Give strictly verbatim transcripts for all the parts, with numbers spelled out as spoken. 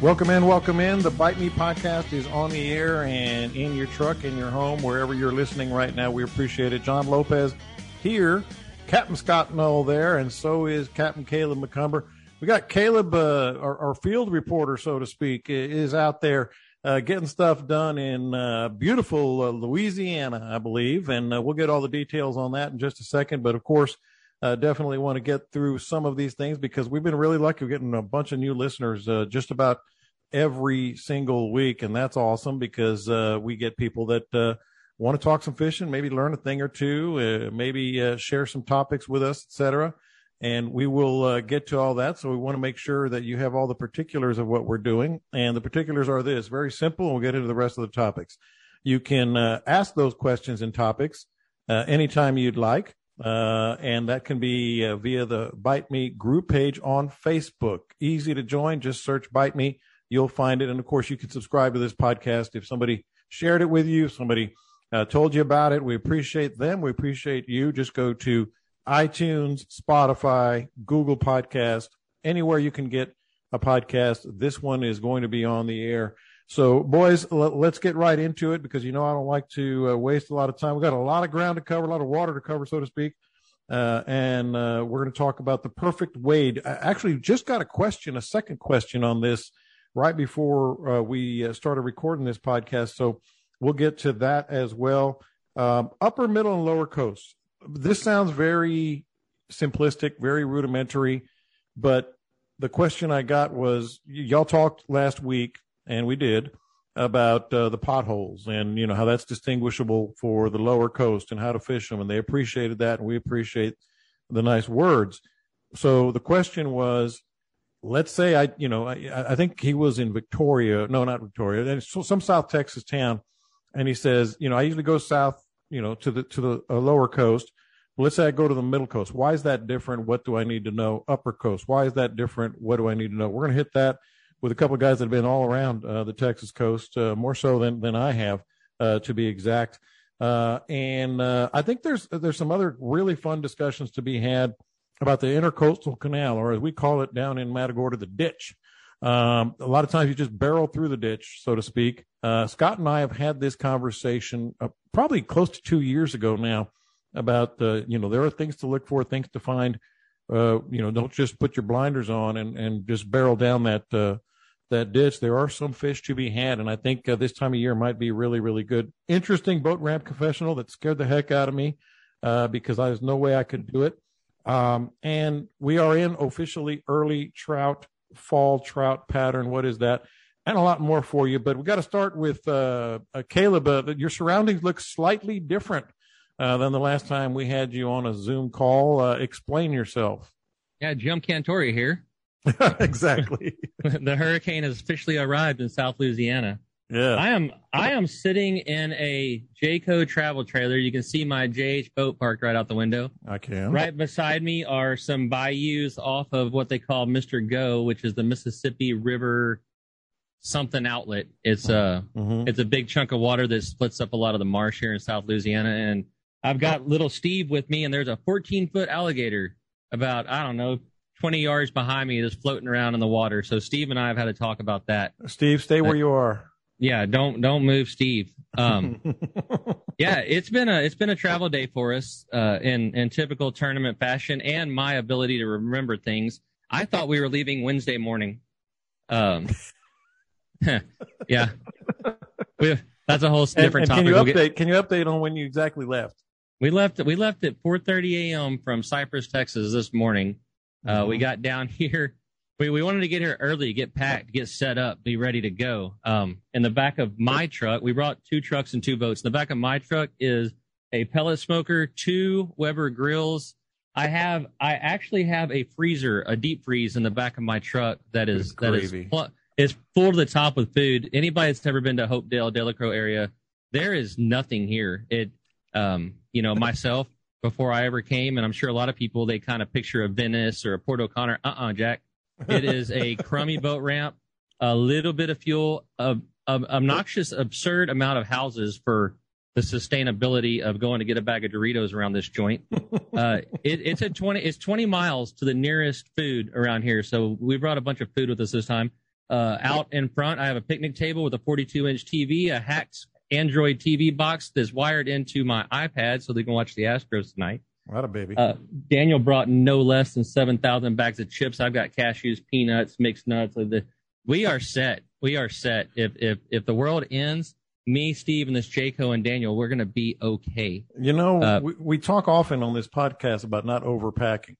Welcome in, welcome in. The Bite Me podcast is on the air and in your truck, in your home, wherever you're listening right now. We appreciate it. John Lopez here. Captain Scott Knoll there, and so is Captain Caleb McCumber. We got Caleb, uh, our, our field reporter, so to speak, is out there uh, getting stuff done in uh, beautiful uh, Louisiana, I believe, and uh, we'll get all the details on that in just a second. But, of course, uh, definitely want to get through some of these things because we've been really lucky getting a bunch of new listeners uh, just about every single week, and that's awesome because uh, we get people that uh, – want to talk some fishing, maybe learn a thing or two, uh, maybe uh, share some topics with us, et cetera. And we will uh, get to all that. So we want to make sure that you have all the particulars of what we're doing. And the particulars are this, very simple. We'll get into the rest of the topics. You can uh, ask those questions and topics uh, anytime you'd like. Uh, and that can be uh, via the Bite Me group page on Facebook. Easy to join. Just search Bite Me. You'll find it. And of course, you can subscribe to this podcast. If somebody shared it with you, somebody Uh, told you about it. We appreciate them. We appreciate you. Just go to iTunes, Spotify, Google Podcast, anywhere you can get a podcast. This one is going to be on the air. So, boys, l- let's get right into it because, you know, I don't like to uh, waste a lot of time. We've got a lot of ground to cover, a lot of water to cover, so to speak. Uh, and uh, we're going to talk about the perfect wade. I actually just got a question, a second question on this right before uh, we uh, started recording this podcast. So, we'll get to that as well. Um, upper, middle, and lower coast. This sounds very simplistic, very rudimentary, but the question I got was, y- y'all talked last week, and we did, about uh, the potholes and, you know, how that's distinguishable for the lower coast and how to fish them, and they appreciated that, and we appreciate the nice words. So the question was, let's say, I, you know, I, I think he was in Victoria. No, not Victoria. Some South Texas town. And he says, you know, I usually go south, you know, to the to the uh, lower coast. Well, let's say I go to the middle coast. Why is that different? What do I need to know? Upper coast. Why is that different? What do I need to know? We're going to hit that with a couple of guys that have been all around uh, the Texas coast, uh, more so than than I have, uh, to be exact. Uh, and uh, I think there's there's some other really fun discussions to be had about the intercoastal canal, or as we call it down in Matagorda, the ditch. Um, a lot of times you just barrel through the ditch, so to speak. Uh, Scott and I have had this conversation uh, probably close to two years ago now about, uh, you know, there are things to look for, things to find, uh, you know, don't just put your blinders on and, and just barrel down that, uh, that ditch. There are some fish to be had. And I think uh, this time of year might be really, really good. Interesting boat ramp confessional that scared the heck out of me, uh, because I, there's no way I could do it. Um, and we are in officially early trout, fall trout pattern. What is that? and a lot more for you. But we got to start with uh, uh, Caleb. Uh, your surroundings look slightly different uh, than the last time we had you on a Zoom call. Uh, explain yourself. Yeah, Jim Cantoria here. Exactly. The hurricane has officially arrived in South Louisiana. Yeah. I am I am sitting in a Jayco travel trailer. You can see my J H boat parked right out the window. I can. Right beside me are some bayous off of what they call Mister Go, which is the Mississippi River something outlet. It's a, mm-hmm. it's a big chunk of water that splits up a lot of the marsh here in South Louisiana. And I've got little Steve with me, and there's a fourteen-foot alligator about, I don't know, twenty yards behind me that's floating around in the water. So Steve and I have had a talk about that. Steve, stay where uh, you are. Yeah, don't don't move, Steve. Um, yeah, it's been a it's been a travel day for us uh, in in typical tournament fashion, and my ability to remember things. I thought we were leaving Wednesday morning. Um, yeah, we, that's a whole different and, and topic. Can you we'll update? Get, can you update on when you exactly left? We left. We left at four thirty a.m. from Cypress, Texas, this morning. Uh, mm-hmm. We got down here. We we wanted to get here early, get packed, get set up, be ready to go. Um, in the back of my truck, we brought two trucks and two boats. In the back of my truck is a pellet smoker, two Weber grills. I have I actually have a freezer, a deep freeze in the back of my truck that is it's that is pl- is full to the top with food. Anybody that's ever been to Hope Dale, Delacroix area, there is nothing here. It um you know myself before I ever came, and I'm sure a lot of people they kind of picture a Venice or a Port O'Connor. Uh uh-uh, uh, Jack. It is a crummy boat ramp, a little bit of fuel, a, a obnoxious, absurd amount of houses for the sustainability of going to get a bag of Doritos around this joint. Uh, it, it's a twenty, it's twenty miles to the nearest food around here, so we brought a bunch of food with us this time. Uh, out in front, I have a picnic table with a forty-two inch T V, a hacked Android T V box that's wired into my iPad, so they can watch the Astros tonight. What a baby. Uh, Daniel brought no less than seven thousand bags of chips. I've got cashews, peanuts, mixed nuts. We are set. We are set. If if if the world ends, me, Steve, and this Jayco and Daniel, we're going to be okay. You know, uh, we, we talk often on this podcast about not overpacking.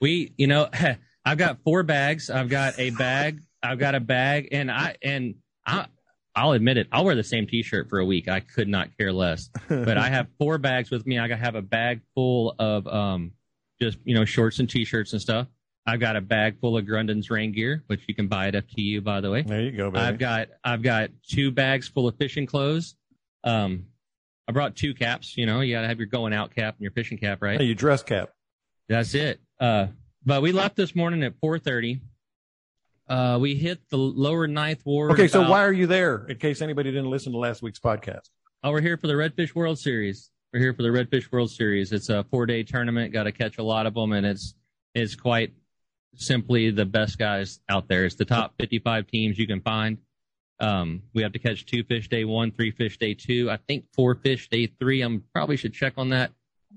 We, you know, I've got four bags. I've got a bag. I've got a bag. And, I, and I, I'll admit it. I'll wear the same T-shirt for a week. I could not care less. But I have four bags with me. I have a bag full of um, just, you know, shorts and T-shirts and stuff. I've got a bag full of Grundon's rain gear, which you can buy at F T U, by the way. There you go, baby. I've got, I've got two bags full of fishing clothes. Um, I brought two caps. You know, you got to have your going out cap and your fishing cap, right? Hey, your dress cap. That's it. Uh, but we left this morning at four thirty. Uh, we hit the Lower Ninth Ward. Okay, so about, why are you there, in case anybody didn't listen to last week's podcast? Oh, we're here for the Redfish World Series. We're here for the Redfish World Series. It's a four-day tournament. Got to catch a lot of them, and it's it's quite simply the best guys out there. It's the top fifty-five teams you can find. Um, we have to catch two fish day one, three fish day two, I think four fish day three. I probably should check on that.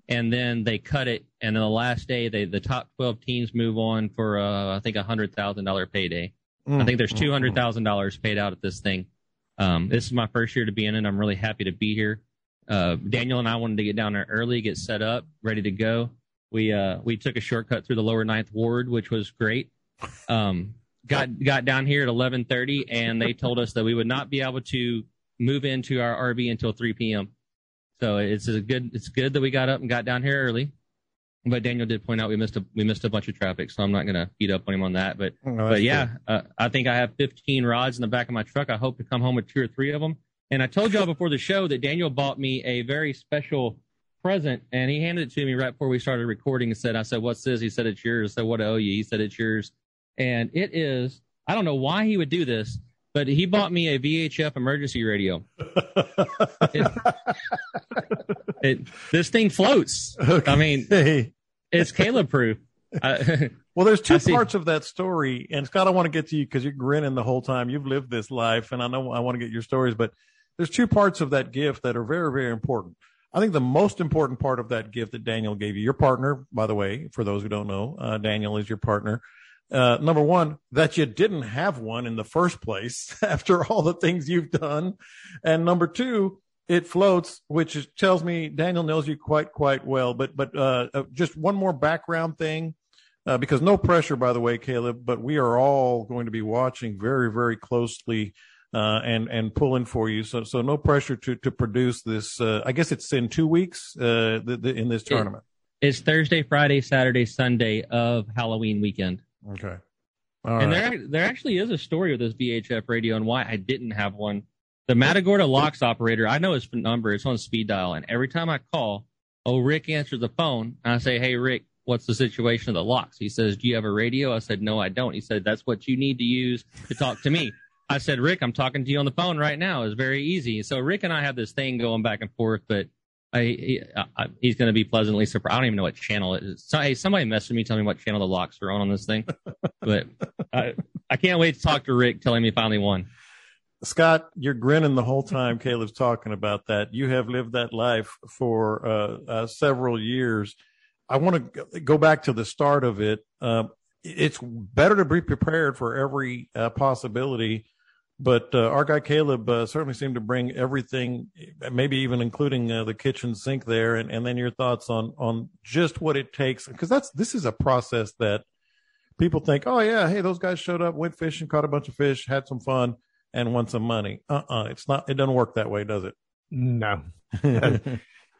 And then they cut it, and then the last day, they the top twelve teams move on for, uh, I think, a one hundred thousand dollars payday. Mm, I think there's two hundred thousand dollars paid out at this thing. Um, this is my first year to be in it. I'm really happy to be here. Uh, Daniel and I wanted to get down there early, get set up, ready to go. We uh, we took a shortcut through the Lower Ninth Ward, which was great. Um, got got down here at eleven thirty, and they told us that we would not be able to move into our R V until three p.m., So it's a good. It's good that we got up and got down here early, but Daniel did point out we missed a we missed a bunch of traffic. So I'm not going to beat up on him on that. But no, but yeah, uh, I think I have fifteen rods in the back of my truck. I hope to come home with two or three of them. And I told y'all before the show that Daniel bought me a very special present, and he handed it to me right before we started recording. And said, "I said, what's this?" He said, "It's yours." I said, "What I owe you?" He said, "It's yours." And it is. I don't know why he would do this. But he bought me a V H F emergency radio. it, it, this thing floats. Okay. I mean, it's Caleb proof. I, well, there's two I parts see. of that story. And Scott, I want to get to you because you're grinning the whole time. You've lived this life, and I know I want to get your stories. But there's two parts of that gift that are very, very important. I think the most important part of that gift that Daniel gave you, your partner, by the way, for those who don't know, uh, Daniel is your partner. Uh, number one, that you didn't have one in the first place after all the things you've done. And number two, it floats, which is, tells me Daniel knows you quite, quite well. But but uh, just one more background thing. uh, because no pressure, by the way, Caleb, but we are all going to be watching very, very closely uh, and, and pulling for you. So, so no pressure to, to produce this. Uh, I guess it's in two weeks uh, the, the, in this tournament. It's Thursday, Friday, Saturday, Sunday of Halloween weekend. Okay. All and right. there, there actually is a story with this V H F radio and why I didn't have one. The Matagorda locks operator, I know his number. It's on speed dial. And every time I call, oh, Rick answers the phone. And I say, hey, Rick, what's the situation of the locks? He says, do you have a radio? I said, no, I don't. He said, that's what you need to use to talk to me. I said, Rick, I'm talking to you on the phone right now. It's very easy. So Rick and I have this thing going back and forth, but I, he, I, he's going to be pleasantly surprised. I don't even know what channel it is. So, hey, somebody messaged me telling me what channel the locks are on on this thing. But I, I can't wait to talk to Rick telling me finally won. Scott, you're grinning the whole time Caleb's talking about that. You have lived that life for uh, uh, several years. I want to go back to the start of it. Uh, it's better to be prepared for every uh, possibility, but uh, our guy Caleb uh, certainly seemed to bring everything, maybe even including uh, the kitchen sink there, and, and then your thoughts on on just what it takes, because that's this is a process that people think, oh, yeah, hey, those guys showed up, went fishing, caught a bunch of fish, had some fun, and want some money. Uh-uh. It's not, it doesn't work that way, does it? No. And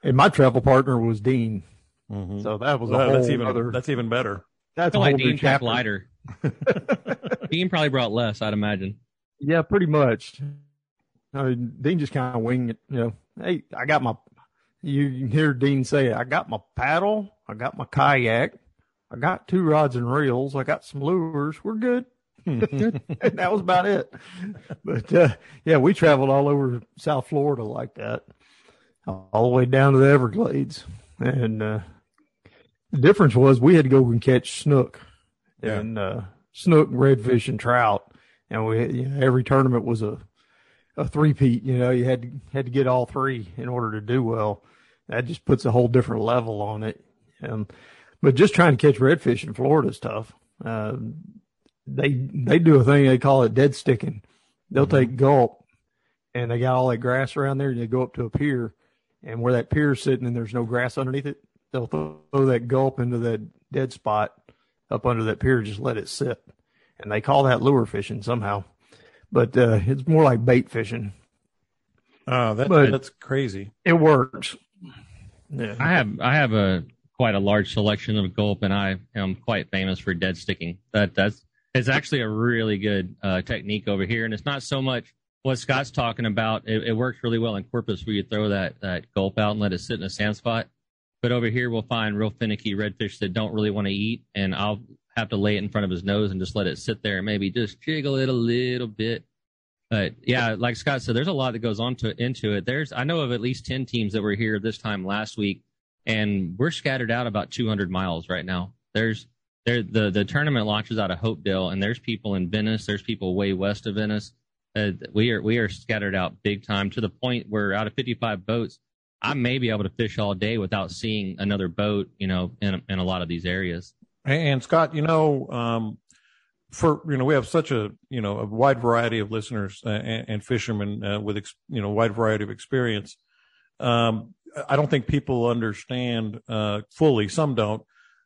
my travel partner was Dean. Mm-hmm. So that was, well, a that's even other, that's even better. That's why Dean kept lighter. Dean probably brought less, I'd imagine. Yeah, pretty much. I mean, Dean just kind of winged it. You know, hey, I got my, you can hear Dean say, I got my paddle. I got my kayak. I got two rods and reels. I got some lures. We're good. That was about it. But uh, yeah, we traveled all over South Florida like that, all the way down to the Everglades. And uh, the difference was we had to go and catch snook, yeah. and uh, snook, redfish, and trout. And we, you know, every tournament was a a three-peat. You know, you had to, had to get all three in order to do well. That just puts a whole different level on it. Um, but just trying to catch redfish in Florida is tough. Uh, They they do a thing, they call it dead sticking. They'll mm-hmm. take gulp, and they got all that grass around there, and they go up to a pier, and where that pier's sitting and there's no grass underneath it, they'll throw, throw that gulp into that dead spot up under that pier, just let it sit. And they call that lure fishing somehow. But uh, it's more like bait fishing. Oh, that, that's crazy. It works. Yeah. I have I have a quite a large selection of gulp, and I am quite famous for dead sticking. That that's It's actually a really good uh, technique over here, and it's not so much what Scott's talking about. It, it works really well in Corpus where you throw that, that gulp out and let it sit in a sand spot. But over here, we'll find real finicky redfish that don't really want to eat, and I'll have to lay it in front of his nose and just let it sit there and maybe just jiggle it a little bit. But, yeah, like Scott said, there's a lot that goes on to, into it. There's I know of at least ten teams that were here this time last week, and we're scattered out about two hundred miles right now. There's There, the, the tournament launches out of Hope Dale, and there's people in Venice. There's people way west of Venice. Uh, we are we are scattered out big time to the point where out of fifty-five boats, I may be able to fish all day without seeing another boat, you know, in, in a lot of these areas. And, Scott, you know, um, for, you know, we have such a, you know, a wide variety of listeners uh, and, and fishermen uh, with, ex, you know, wide variety of experience. Um, I don't think people understand uh, fully. Some don't.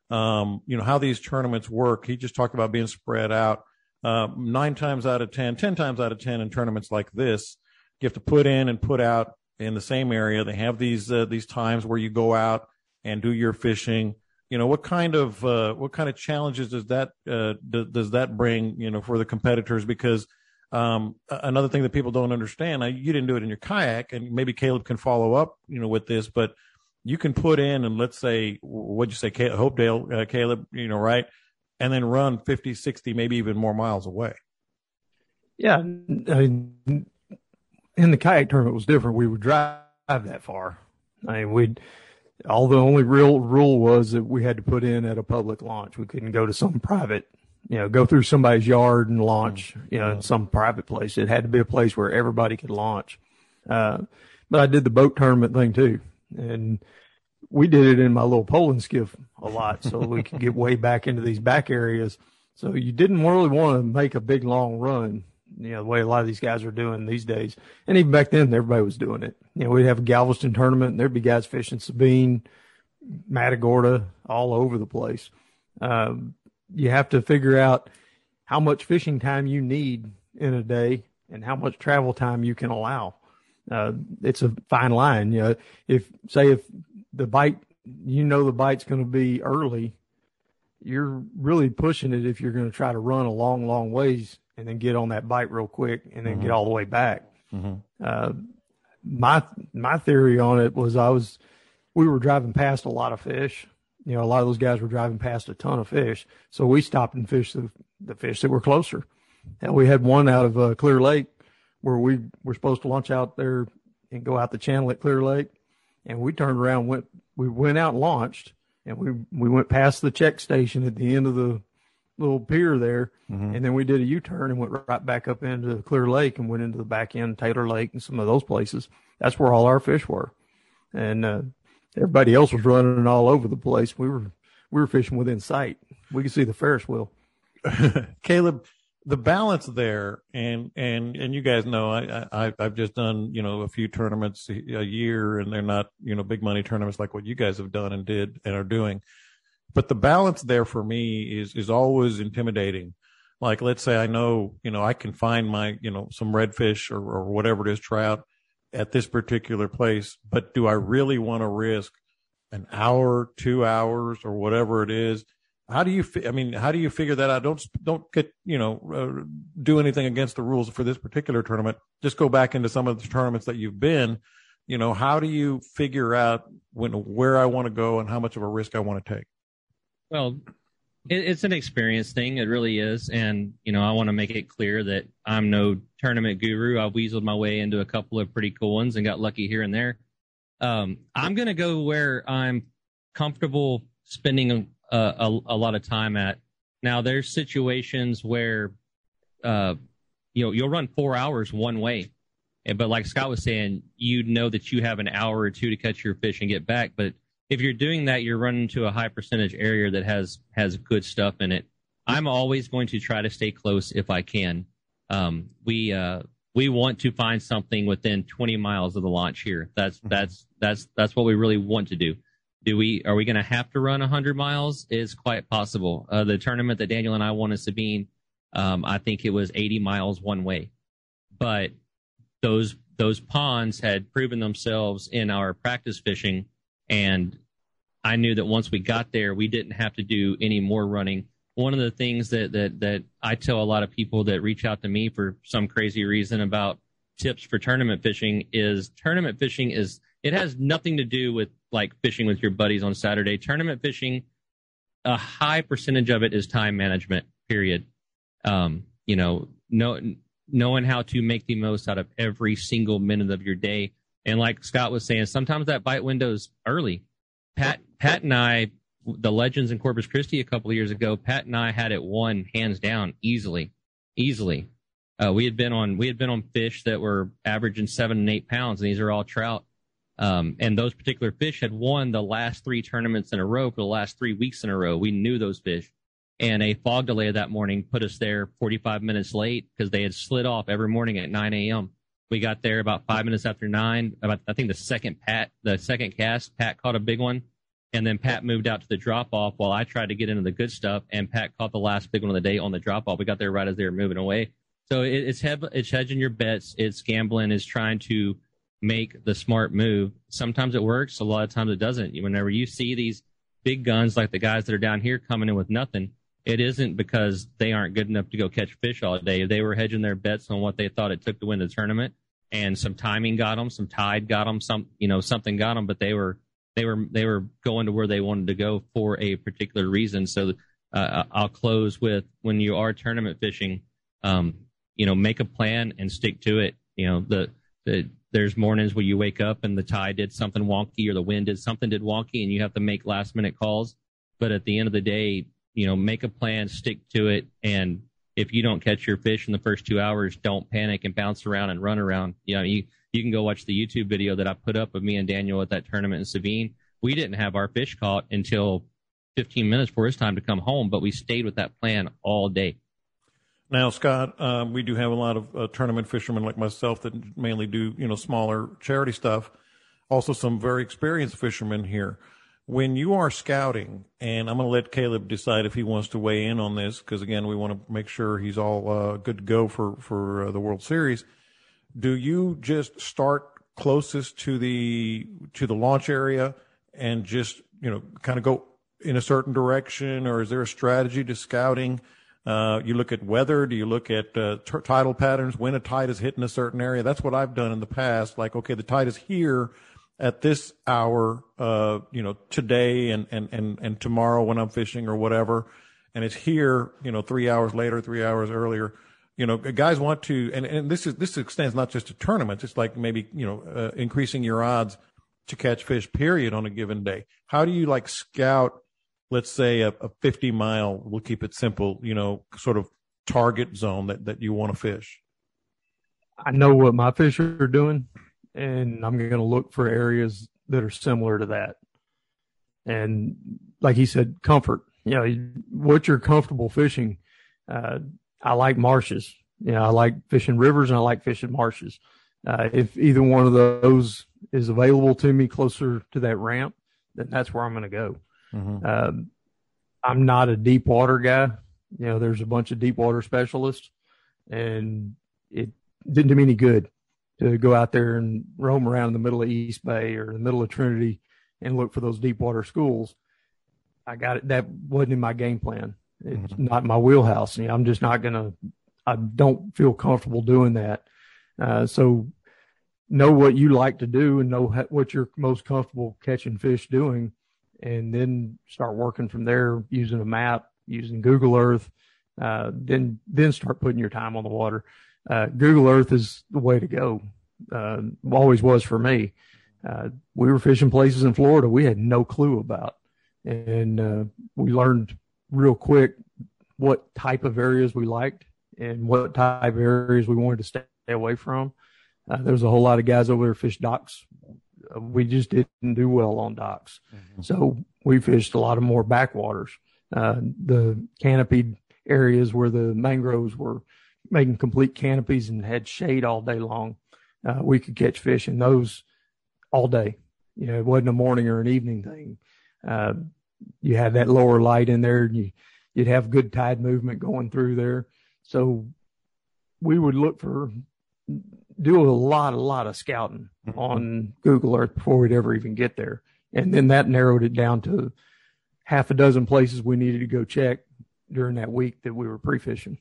Um, you know, how these tournaments work. He just talked about being spread out. Uh, nine times out of ten, ten times out of ten in tournaments like this, you have to put in and put out in the same area. They have these, uh, these times where you go out and do your fishing. You know, what kind of, uh, what kind of challenges does that, uh, d- does that bring, you know, for the competitors? Because, um, another thing that people don't understand, I, you didn't do it in your kayak, and maybe Caleb can follow up, you know, with this, but you can put in and let's say, what'd you say, Caleb, Hopedale, uh, Caleb, you know, right? And then run fifty, sixty, maybe even more miles away. Yeah. I mean, in the kayak tournament, it was different. We would drive that far. I mean, we'd, all the only real rule was that we had to put in at a public launch. We couldn't go to some private, you know, go through somebody's yard and launch, mm-hmm. you know, in some private place. It had to be a place where everybody could launch. Uh, but I did the boat tournament thing too. And we did it in my little polling skiff a lot so we could get way back into these back areas. So you didn't really want to make a big, long run, you know, the way a lot of these guys are doing these days. And even back then, everybody was doing it. You know, we'd have a Galveston tournament, and there'd be guys fishing Sabine, Matagorda, all over the place. Um, you have to figure out how much fishing time you need in a day and how much travel time you can allow. Uh, it's a fine line. You know, if say if the bite, you know, the bite's going to be early, you're really pushing it if you're going to try to run a long, long ways and then get on that bite real quick and then mm-hmm. get all the way back. Mm-hmm. Uh, my, my theory on it was I was, we were driving past a lot of fish. You know, a lot of those guys were driving past a ton of fish. So we stopped and fished the, the fish that were closer. And we had one out of uh, Clear Lake where we were supposed to launch out there and go out the channel at Clear Lake. And we turned around, went, we went out and launched, and we, we went past the check station at the end of the little pier there. Mm-hmm. And then we did a U-turn and went right back up into Clear Lake and went into the back end, Taylor Lake and some of those places. That's where all our fish were. And, uh, everybody else was running all over the place. We were we were fishing within sight. We could see the Ferris wheel. Caleb, the balance there, and and and you guys know I, I I've just done you know a few tournaments a year, and they're not you know big money tournaments like what you guys have done and did and are doing. But the balance there for me is is always intimidating. Like let's say I know you know I can find my you know some redfish or, or whatever it is trout at this particular place, but do I really want to risk an hour, two hours or whatever it is? How do you, fi- I mean, how do you figure that out? Don't, don't get, you know, uh, do anything against the rules for this particular tournament. Just go back into some of the tournaments that you've been, you know, how do you figure out when, where I want to go and how much of a risk I want to take? Well, it, it's an experience thing. It really is. And, you know, I want to make it clear that I'm no tournament guru. I weaseled my way into a couple of pretty cool ones and got lucky here and there. Um, I'm going to go where I'm comfortable spending a, a, a lot of time at. Now, there's situations where, uh, you know, you'll run four hours one way. And, but like Scott was saying, you know that you have an hour or two to catch your fish and get back. But if you're doing that, you're running to a high percentage area that has has good stuff in it. I'm always going to try to stay close if I can. Um, we uh, we want to find something within twenty miles of the launch here. That's that's that's that's what we really want to do. Do we are we going to have to run one hundred miles? It's quite possible. Uh, the tournament that Daniel and I won in Sabine, um, I think it was eighty miles one way. But those those ponds had proven themselves in our practice fishing, and I knew that once we got there, we didn't have to do any more running. One of the things that, that, that I tell a lot of people that reach out to me for some crazy reason about tips for tournament fishing is tournament fishing is, it has nothing to do with like fishing with your buddies on Saturday. Tournament fishing, a high percentage of it is time management, period. Um, you know, know, knowing how to make the most out of every single minute of your day. And like Scott was saying, sometimes that bite window's early. Pat, Pat and I, the Legends in Corpus Christi a couple of years ago, Pat and I had it won hands down easily, easily. Uh, we had been on we had been on fish that were averaging seven and eight pounds, and these are all trout. Um, and those particular fish had won the last three tournaments in a row for the last three weeks in a row. We knew those fish, and a fog delay that morning put us there forty-five minutes late because they had slid off every morning at nine a.m. We got there about five minutes after nine. About I think the second Pat, the second cast, Pat caught a big one. And then Pat moved out to the drop-off while I tried to get into the good stuff, and Pat caught the last big one of the day on the drop-off. We got there right as they were moving away. So it, it's, hev- it's hedging your bets. It's gambling. It's trying to make the smart move. Sometimes it works. A lot of times it doesn't. Whenever you see these big guns like the guys that are down here coming in with nothing, it isn't because they aren't good enough to go catch fish all day. They were hedging their bets on what they thought it took to win the tournament, and some timing got them, some tide got them, some, you know, something got them, but they were – They were they were going to where they wanted to go for a particular reason. So uh, I'll close with, when you are tournament fishing, um, you know, make a plan and stick to it. You know, the, the there's mornings where you wake up and the tide did something wonky or the wind did something did wonky, and you have to make last minute calls. But at the end of the day, you know, make a plan, stick to it, and if you don't catch your fish in the first two hours, don't panic and bounce around and run around. You know, you. You can go watch the YouTube video that I put up of me and Daniel at that tournament in Sabine. We didn't have our fish caught until fifteen minutes before his time to come home, but we stayed with that plan all day. Now, Scott, um, we do have a lot of uh, tournament fishermen like myself that mainly do, you know, smaller charity stuff. Also some very experienced fishermen here. when you are scouting, and I'm going to let Caleb decide if he wants to weigh in on this, because, again, we want to make sure he's all uh, good to go for, for uh, the World Series, do you just start closest to the to the launch area and just, you know, kind of go in a certain direction, or is there a strategy to scouting? Uh, you look at weather. Do you look at uh, t- tidal patterns, when a tide is hitting a certain area? That's what I've done in the past. Like, okay, the tide is here at this hour, uh, you know, today and, and, and, and tomorrow when I'm fishing or whatever. And it's here, you know, three hours later, three hours earlier. You know, guys want to, and, and this is, this extends not just to tournaments. It's like maybe, you know, uh, increasing your odds to catch fish, period, on a given day. How do you like scout, let's say, a fifty mile, we'll keep it simple, you know, sort of target zone that, that you want to fish? I know what my fish are doing, and I'm going to look for areas that are similar to that. And like he said, comfort, you know, what you're comfortable fishing. Uh, I like marshes, you know, I like fishing rivers and I like fishing marshes. Uh, if either one of those is available to me closer to that ramp, then that's where I'm going to go. Mm-hmm. Um, I'm not a deep water guy. You know, there's a bunch of deep water specialists, and it didn't do me any good to go out there and roam around in the middle of East Bay or the middle of Trinity and look for those deep water schools. I got it. That wasn't in my game plan. It's mm-hmm. not my wheelhouse. You know, I'm just not going to, I don't feel comfortable doing that. Uh, so know what you like to do and know how, what you're most comfortable catching fish doing, and then start working from there using a map, using Google Earth, uh, then then start putting your time on the water. Uh, Google Earth is the way to go, uh, always was for me. Uh, we were fishing places in Florida we had no clue about, and uh, we learned real quick what type of areas we liked and what type of areas we wanted to stay away from. Uh, there was a whole lot of guys over there fish docks. We just didn't do well on docks. Mm-hmm. So we fished a lot of more backwaters, uh, the canopied areas where the mangroves were making complete canopies and had shade all day long. Uh, we could catch fish in those all day. You know, it wasn't a morning or an evening thing. Uh, you had that lower light in there, and you, you'd have good tide movement going through there. So we would look for, do a lot, a lot of scouting on Google Earth before we'd ever even get there. And then that narrowed it down to half a dozen places we needed to go check during that week that we were pre-fishing.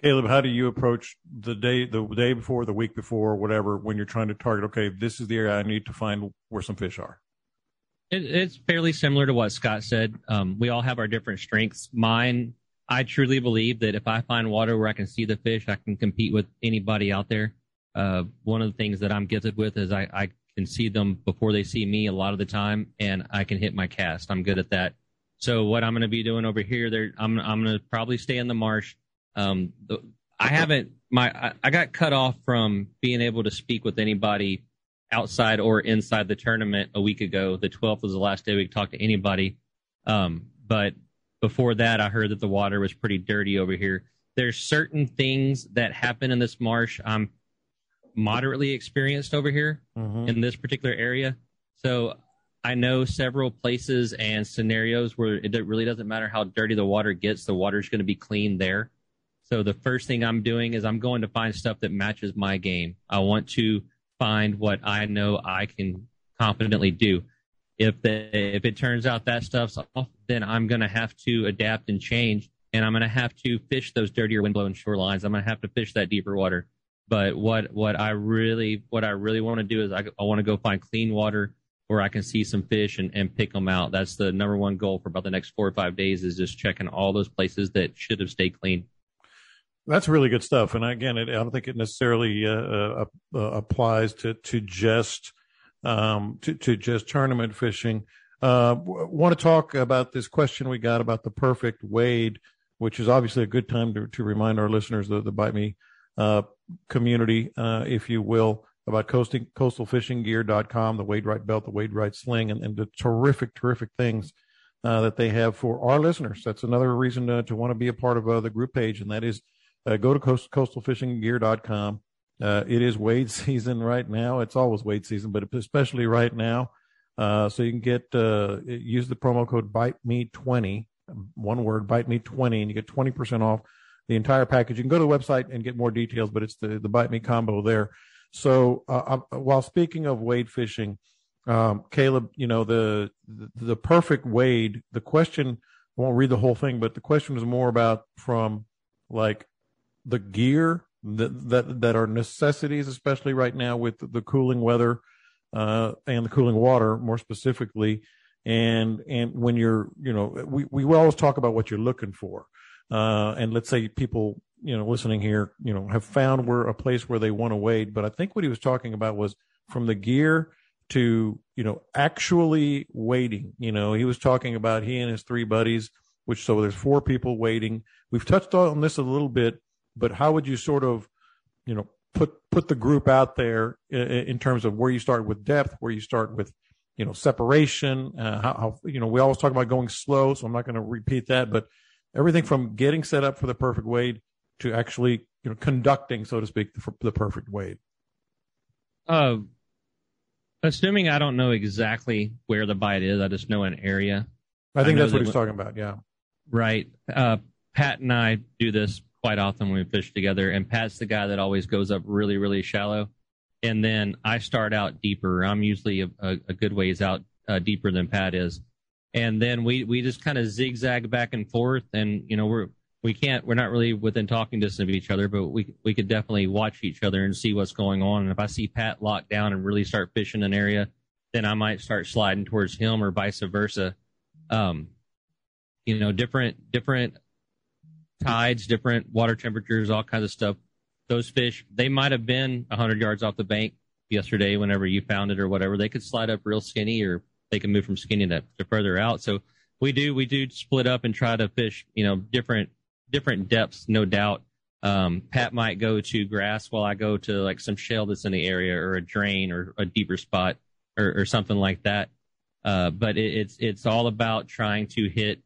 Caleb, how do you approach the day, the day before, the week before, whatever, when you're trying to target, okay, this is the area I need to find where some fish are? It, it's fairly similar to what Scott said. Um, we all have our different strengths. Mine, I truly believe that if I find water where I can see the fish, I can compete with anybody out there. Uh, one of the things that I'm gifted with is I, I can see them before they see me a lot of the time, and I can hit my cast. I'm good at that. So what I'm going to be doing over here, there, I'm I'm going to probably stay in the marsh. Um, the, I haven't my I, I got cut off from being able to speak with anybody outside or inside the tournament a week ago. The twelfth was the last day we could talk to anybody. Um, but before that, I heard that the water was pretty dirty over here. There's certain things that happen in this marsh I'm moderately experienced over here mm-hmm. in this particular area. So I know several places and scenarios where it really doesn't matter how dirty the water gets, the water's going to be clean there. So the first thing I'm doing is I'm going to find stuff that matches my game. I want to find what I know I can confidently do. If the, if it turns out that stuff's off, then I'm going to have to adapt and change, and I'm going to have to fish those dirtier windblown shorelines. I'm going to have to fish that deeper water. But what, what I really what I really want to do is I, I want to go find clean water where I can see some fish and, and pick them out. That's the number one goal for about the next four or five days, is just checking all those places that should have stayed clean. That's really good stuff. And again, it, I don't think it necessarily uh, uh, applies to to just um, to, to just tournament fishing. Uh, want to talk about this question we got about the perfect wade, which is obviously a good time to, to remind our listeners the the Bite Me Uh, community, uh, if you will, about coasting, coastal fishing gear dot com, the Wade Right belt, the Wade Right sling, and, and the terrific, terrific things uh, that they have for our listeners. That's another reason to, to want to be a part of uh, the group page, and that is uh, go to coast, coastal fishing gear dot com. Uh, it is wade season right now. It's always wade season, but especially right now. Uh, so you can get, uh, use the promo code bite me twenty, one word, bite me twenty, and you get twenty percent off the entire package. You can go to the website and get more details, but it's the, the Bite Me combo there. So uh, I, while speaking of wade fishing, um, Caleb, you know, the, the, the perfect wade, the question, I won't read the whole thing, but the question is more about from like the gear that, that, that are necessities, especially right now with the cooling weather. Uh, and the cooling water, more specifically, and and when you're, you know, we, we always talk about what you're looking for, uh, and let's say people, you know, listening here, you know, have found where a place where they want to wade, but I think what he was talking about was from the gear to, you know, actually wading. You know, he was talking about he and his three buddies, which so there's four people wading. We've touched on this a little bit, but how would you sort of, you know, put put the group out there in, in terms of where you start with depth, where you start with, you know, separation, uh, how, how, you know, we always talk about going slow, so I'm not going to repeat that, but everything from getting set up for the perfect wade to actually, you know, conducting, so to speak, the, the perfect wade. Uh, assuming I don't know exactly where the bite is, I just know an area. I think I that's what that he's talking about, yeah. Right. Uh, Pat and I do this quite often when we fish together, and Pat's the guy that always goes up really, really shallow, and then I start out deeper. I'm usually a, a, a good ways out uh, deeper than Pat is, and then we, we just kind of zigzag back and forth, and you know we're we can't we're not really within talking distance of each other, but we we could definitely watch each other and see what's going on. And if I see Pat locked down and really start fishing an area, then I might start sliding towards him or vice versa. Um, you know, different different. tides, different water temperatures, all kinds of stuff. Those fish, they might have been one hundred yards off the bank yesterday whenever you found it or whatever. They could slide up real skinny, or they can move from skinny to, to further out. So we do we do split up and try to fish, you know, different different depths, no doubt. Um, Pat might go to grass while I go to, like, some shale that's in the area or a drain or a deeper spot or, or something like that. Uh, but it, it's it's all about trying to hit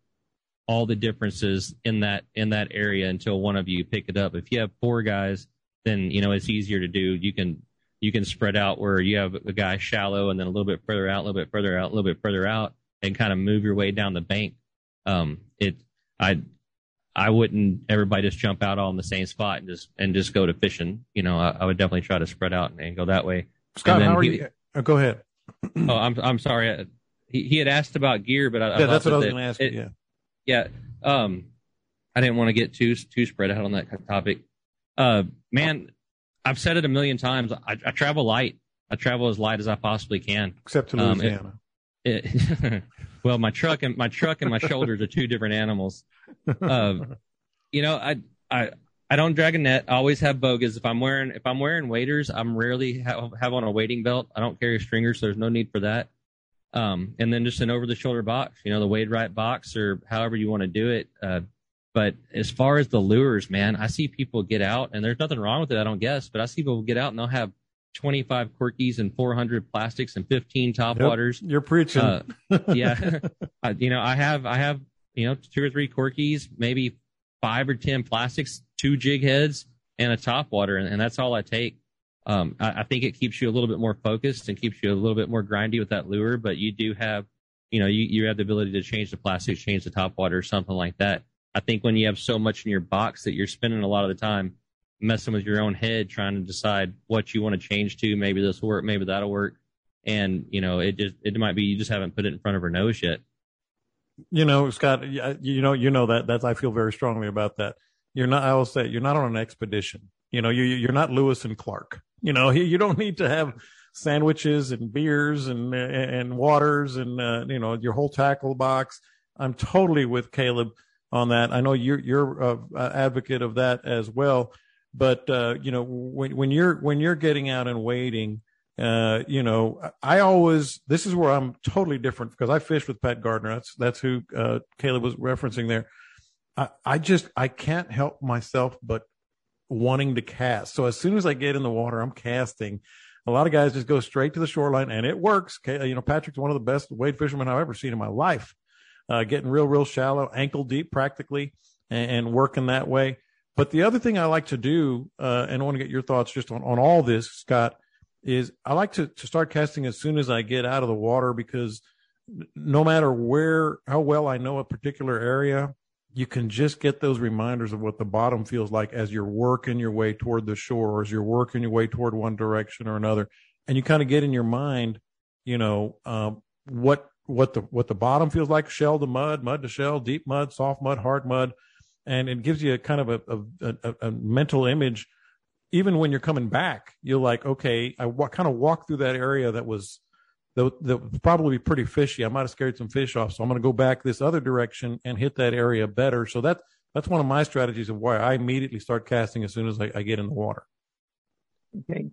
all the differences in that in that area until one of you pick it up. If you have four guys, then you know it's easier to do. You can you can spread out where you have a guy shallow and then a little bit further out, a little bit further out, a little bit further out, and kind of move your way down the bank. Um, it I I wouldn't everybody just jump out all in the same spot and just and just go to fishing. You know, I, I would definitely try to spread out and, and go that way. Scott, how are he, you? Oh, go ahead. oh, I'm I'm sorry. He, he had asked about gear, but I, yeah, I that's what I was going to ask. It, yeah. Yeah, um, I didn't want to get too too spread out on that topic. Uh, man, I've said it a million times. I, I travel light. I travel as light as I possibly can, except to Louisiana. Um, it, it, well, my truck and my truck and my shoulders are two different animals. Uh, you know, I I I don't drag a net. I always have bogas. If I'm wearing if I'm wearing waders, I'm rarely have, have on a wading belt. I don't carry stringers, so there's no need for that. Um, and then just an over-the-shoulder box, you know, the Wade Right box or however you want to do it. Uh, but as far as the lures, man, I see people get out, and there's nothing wrong with it, I don't guess, but I see people get out and they'll have twenty-five Quirkies and four hundred plastics and fifteen topwaters. Yep, you're preaching. Uh, yeah. I, you know, I have, I have, you know, two or three Quirkies, maybe five or ten plastics, two jig heads, and a topwater, and, and that's all I take. Um, I, I think it keeps you a little bit more focused and keeps you a little bit more grindy with that lure, but you do have, you know, you, you have the ability to change the plastics, change the top water or something like that. I think when you have so much in your box that you're spending a lot of the time messing with your own head, trying to decide what you want to change to, maybe this will work, maybe that'll work. And, you know, it just, it might be, you just haven't put it in front of her nose yet. You know, Scott, you know, you know that that's, I feel very strongly about that. You're not, I will say you're not on an expedition. You know, you, you're not Lewis and Clark. You know, you don't need to have sandwiches and beers and and waters and, uh, you know, your whole tackle box. I'm totally with Caleb on that. I know you're you're an advocate of that as well. But, uh, you know, when when you're when you're getting out and wading, uh, you know, I always this is where I'm totally different because I fished with Pat Gardner. That's that's who uh, Caleb was referencing there. I, I just I can't help myself but wanting to cast. So as soon as I get in the water, I'm casting. A lot of guys just go straight to the shoreline, and it works. You know, Patrick's one of the best wade fishermen I've ever seen in my life, uh, getting real, real shallow, ankle deep practically, and, and working that way. But the other thing I like to do, uh, and I want to get your thoughts just on, on all this, Scott, is I like to, to start casting as soon as I get out of the water, because no matter where, how well I know a particular area, you can just get those reminders of what the bottom feels like as you're working your way toward the shore, or as you're working your way toward one direction or another. And you kind of get in your mind, you know, um, what, what the, what the bottom feels like, shell to mud, mud to shell, deep mud, soft mud, hard mud. And it gives you a kind of a, a, a mental image. Even when you're coming back, you're like, okay, I w- kind of walked through that area that was, that, that would probably be pretty fishy. I might have scared some fish off, so I'm going to go back this other direction and hit that area better. So that, that's one of my strategies of why I immediately start casting as soon as I, I get in the water. Okay.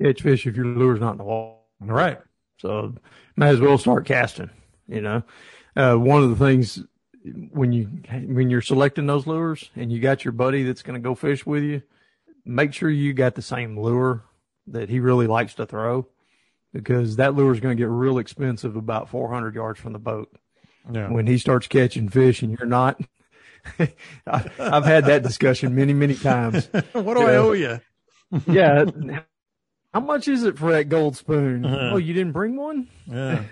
Catch fish if your lure's not in the water. Right. So might as well start casting, you know. Uh, one of the things when, you, when you're selecting those lures and you got your buddy that's going to go fish with you, make sure you got the same lure that he really likes to throw, because that lure is going to get real expensive about four hundred yards from the boat. Yeah. When he starts catching fish and you're not, I, I've had that discussion many, many times. What do you I know? owe you? Yeah. How much is it for that gold spoon? Uh-huh. Oh, you didn't bring one? Yeah.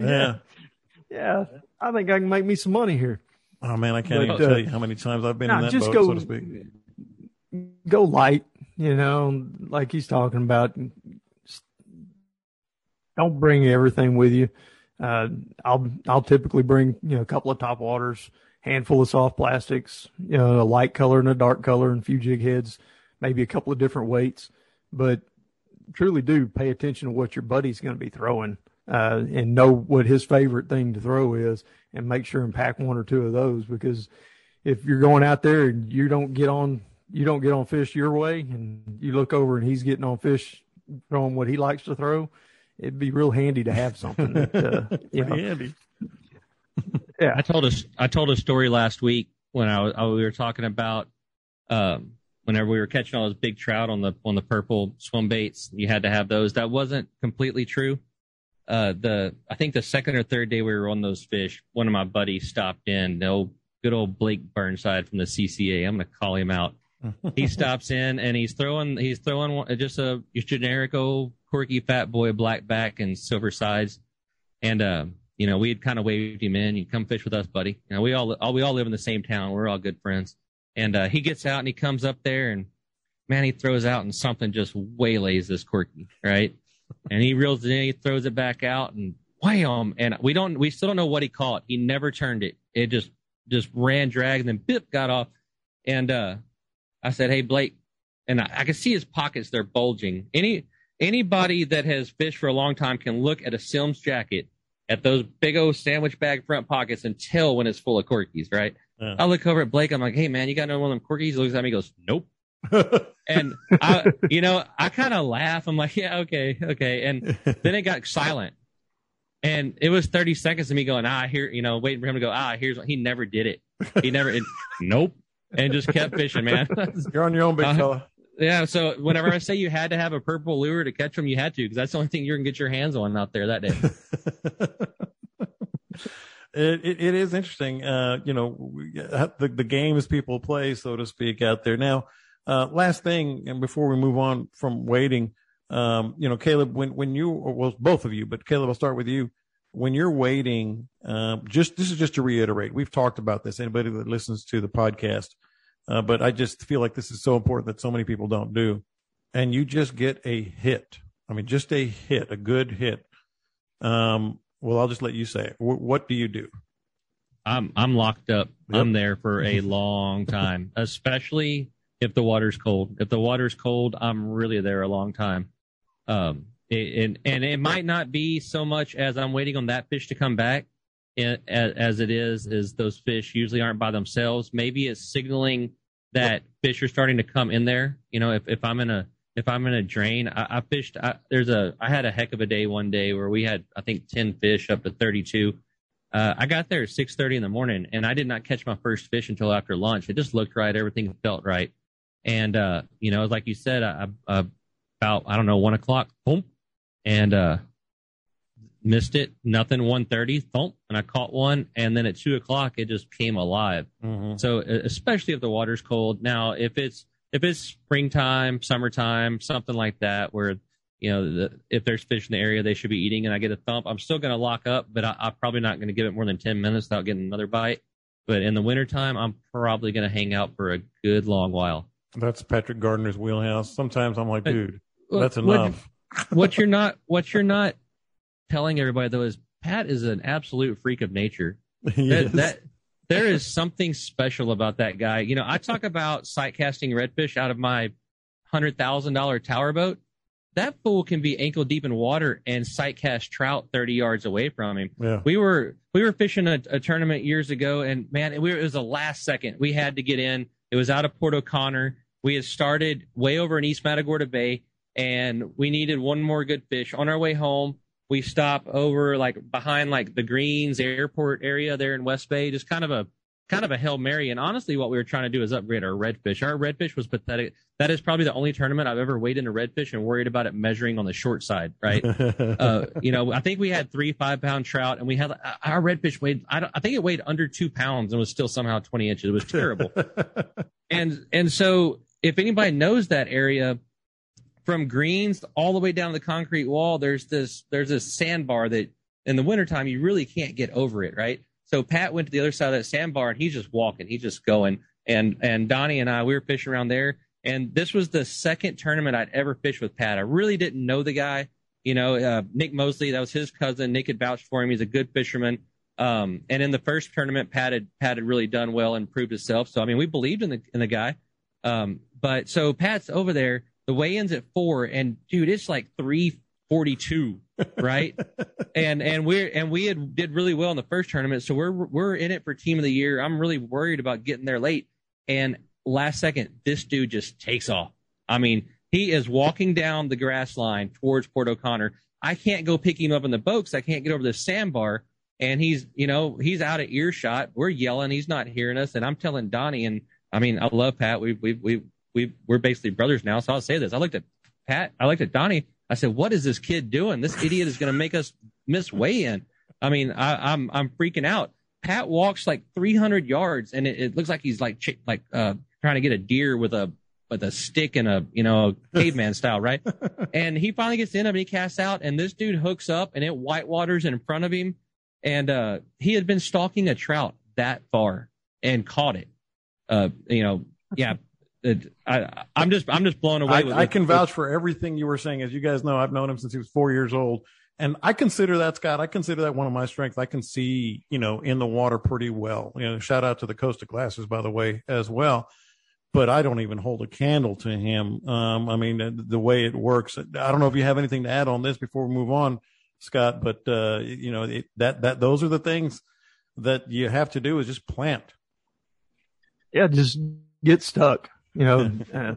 Yeah. Yeah. I think I can make me some money here. Oh, man, I can't but, even uh, tell you how many times I've been nah, in that just boat, go, so to speak. Go light, you know, like he's talking about. Don't bring everything with you. Uh, I'll I'll typically bring, you know, a couple of top waters, handful of soft plastics, you know, a light color and a dark color, and a few jig heads, maybe a couple of different weights, but truly do pay attention to what your buddy's going to be throwing, uh, and know what his favorite thing to throw is, and make sure and pack one or two of those, because if you're going out there and you don't get on, you don't get on fish your way, and you look over and he's getting on fish throwing what he likes to throw, it'd be real handy to have something. That, uh, you know. Handy. Yeah. I told us, I told a story last week when I was, I, we were talking about, um, whenever we were catching all those big trout on the on the purple swim baits, you had to have those. That wasn't completely true. Uh, the I think the second or third day we were on those fish, one of my buddies stopped in. The old, good old Blake Burnside from the C C A. I'm going to call him out. He stops in and he's throwing he's throwing just a generic old quirky fat boy black back and silver sides. And uh, you know, we had kind of waved him in. You come fish with us, buddy. You know, we all, all we all live in the same town. We're all good friends. And uh, he gets out and he comes up there and, man, he throws out and something just waylays this quirky, right? And he reels it in, he throws it back out, and wham! And we don't, we still don't know what he caught. He never turned it. It just, just ran drag and then bip, got off. And uh, I said, hey, Blake, and I, I could see his pockets, they're bulging. Any anybody that has fished for a long time can look at a Sims jacket, at those big old sandwich bag front pockets, and tell when it's full of quirkies, right? Uh, I look over at Blake. I'm like, hey, man, you got another one of them quirkies? He looks at me and goes, nope. And, I, you know, I kind of laugh. I'm like, yeah, okay, okay. And then it got silent. And it was thirty seconds of me going, ah, here, you know, waiting for him to go, ah, here's what. He never did it. He never, it, nope. And just kept fishing, man. You're on your own, big uh, fella. Yeah, so whenever I say you had to have a purple lure to catch them, you had to, because that's the only thing you can get your hands on out there that day. It, it it is interesting, uh, you know, the, the games people play, so to speak, out there. Now, uh, last thing, and before we move on from wading, um, you know, Caleb, when, when you, well, both of you, but Caleb, I'll start with you. When you're wading, uh, just, this is just to reiterate, we've talked about this, anybody that listens to the podcast, uh, but I just feel like this is so important that so many people don't do. And you just get a hit. I mean, just a hit, a good hit. Um, Well, I'll just let you say it. W- what do you do? I'm I'm locked up. Yep. I'm there for a long time, especially if the water's cold. If the water's cold, I'm really there a long time. Um, it, and and it might not be so much as I'm waiting on that fish to come back, as, as it is is those fish usually aren't by themselves. Maybe it's signaling that fish are starting to come in there. You know, if, if I'm in a If I'm in a drain, I, I fished. I, there's a. I had a heck of a day one day where we had, I think, ten fish up to thirty-two. Uh, I got there at six thirty in the morning, and I did not catch my first fish until after lunch. It just looked right. Everything felt right. And, uh, you know, like you said, I, I, about, I don't know, one o'clock, boom, and uh, missed it. Nothing, one thirty, boom, and I caught one. And then at two o'clock, it just came alive. Mm-hmm. So especially if the water's cold. Now, if it's, If it's springtime, summertime, something like that, where you know, the, if there's fish in the area, they should be eating, and I get a thump, I'm still going to lock up, but I, I'm probably not going to give it more than ten minutes without getting another bite. But in the wintertime, I'm probably going to hang out for a good long while. That's Patrick Gardner's wheelhouse. Sometimes I'm like, dude, but, that's what, enough. What you're not, what you're not telling everybody though is Pat is an absolute freak of nature. Yes. that, that there is something special about that guy. You know, I talk about sight casting redfish out of my hundred thousand dollar tower boat. That fool can be ankle deep in water and sight cast trout thirty yards away from him. Yeah. We were we were fishing a, a tournament years ago, and man, it, we were, it was the last second. We had to get in. It was out of Port O'Connor. We had started way over in East Matagorda Bay, and we needed one more good fish. On our way home, we stopped over like behind like the Greens Airport area there in West Bay, just kind of a kind of a Hail Mary. And honestly, what we were trying to do is upgrade our redfish. Our redfish was pathetic. That is probably the only tournament I've ever weighed into redfish and worried about it measuring on the short side, right? uh, you know, I think we had three five-pound trout, and we had our redfish weighed, I, don't, I think it weighed under two pounds and was still somehow twenty inches. It was terrible. and and so if anybody knows that area, from Greens all the way down the concrete wall, there's this there's this sandbar that in the wintertime you really can't get over it, right? So Pat went to the other side of that sandbar, and he's just walking. He's just going. And and Donnie and I, we were fishing around there. And this was the second tournament I'd ever fished with Pat. I really didn't know the guy. You know, uh, Nick Mosley, that was his cousin. Nick had vouched for him. He's a good fisherman. Um, and in the first tournament, Pat had, Pat had really done well and proved himself. So, I mean, we believed in the in the guy. Um, but so Pat's over there. The weigh-in's at four, and, dude, it's like three forty-two, right? and and we and we had did really well in the first tournament, so we're we're in it for team of the year. I'm really worried about getting there late, and last second this dude just takes off. I mean, he is walking down the grass line towards Port O'Connor. I can't go pick him up in the boat because I can't get over the sandbar, and he's you know he's out of earshot. We're yelling, he's not hearing us, and I'm telling Donnie, and I mean, I love Pat. We we we we we're basically brothers now, so I'll say this. I looked at Pat, I looked at Donnie. I said, what is this kid doing? This idiot is going to make us miss weigh-in. I mean, I, I'm I'm freaking out. Pat walks like three hundred yards, and it, it looks like he's like like uh, trying to get a deer with a with a stick and a you know caveman style, right? And he finally gets in, and he casts out, and this dude hooks up, and it whitewaters in front of him, and uh, he had been stalking a trout that far and caught it. Uh, you know, yeah. I, I'm just I'm just blown away. I, with I can with, vouch for everything you were saying. As you guys know, I've known him since he was four years old. And I consider that, Scott, I consider that one of my strengths. I can see, you know, in the water pretty well. You know, shout out to the Costa Glasses, by the way, as well. But I don't even hold a candle to him. Um, I mean, the, the way it works. I don't know if you have anything to add on this before we move on, Scott. But, uh, you know, it, that that those are the things that you have to do is just plant. Yeah, just get stuck. You know, uh,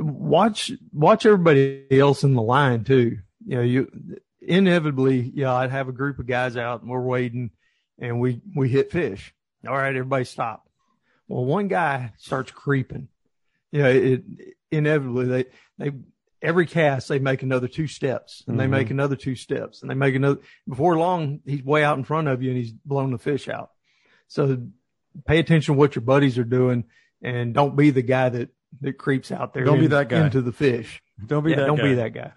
watch watch everybody else in the line too. You know, you inevitably, yeah, you know, I'd have a group of guys out and we're wading, and we we hit fish. All right, everybody stop. Well, one guy starts creeping. You know, it, it inevitably they they every cast they make another two steps, and mm-hmm. they make another two steps, and they make another. Before long, he's way out in front of you, and he's blown the fish out. So, pay attention to what your buddies are doing. And don't be the guy that, that creeps out there don't in, be that guy. into the fish. Don't be yeah, that don't guy. Don't be that guy.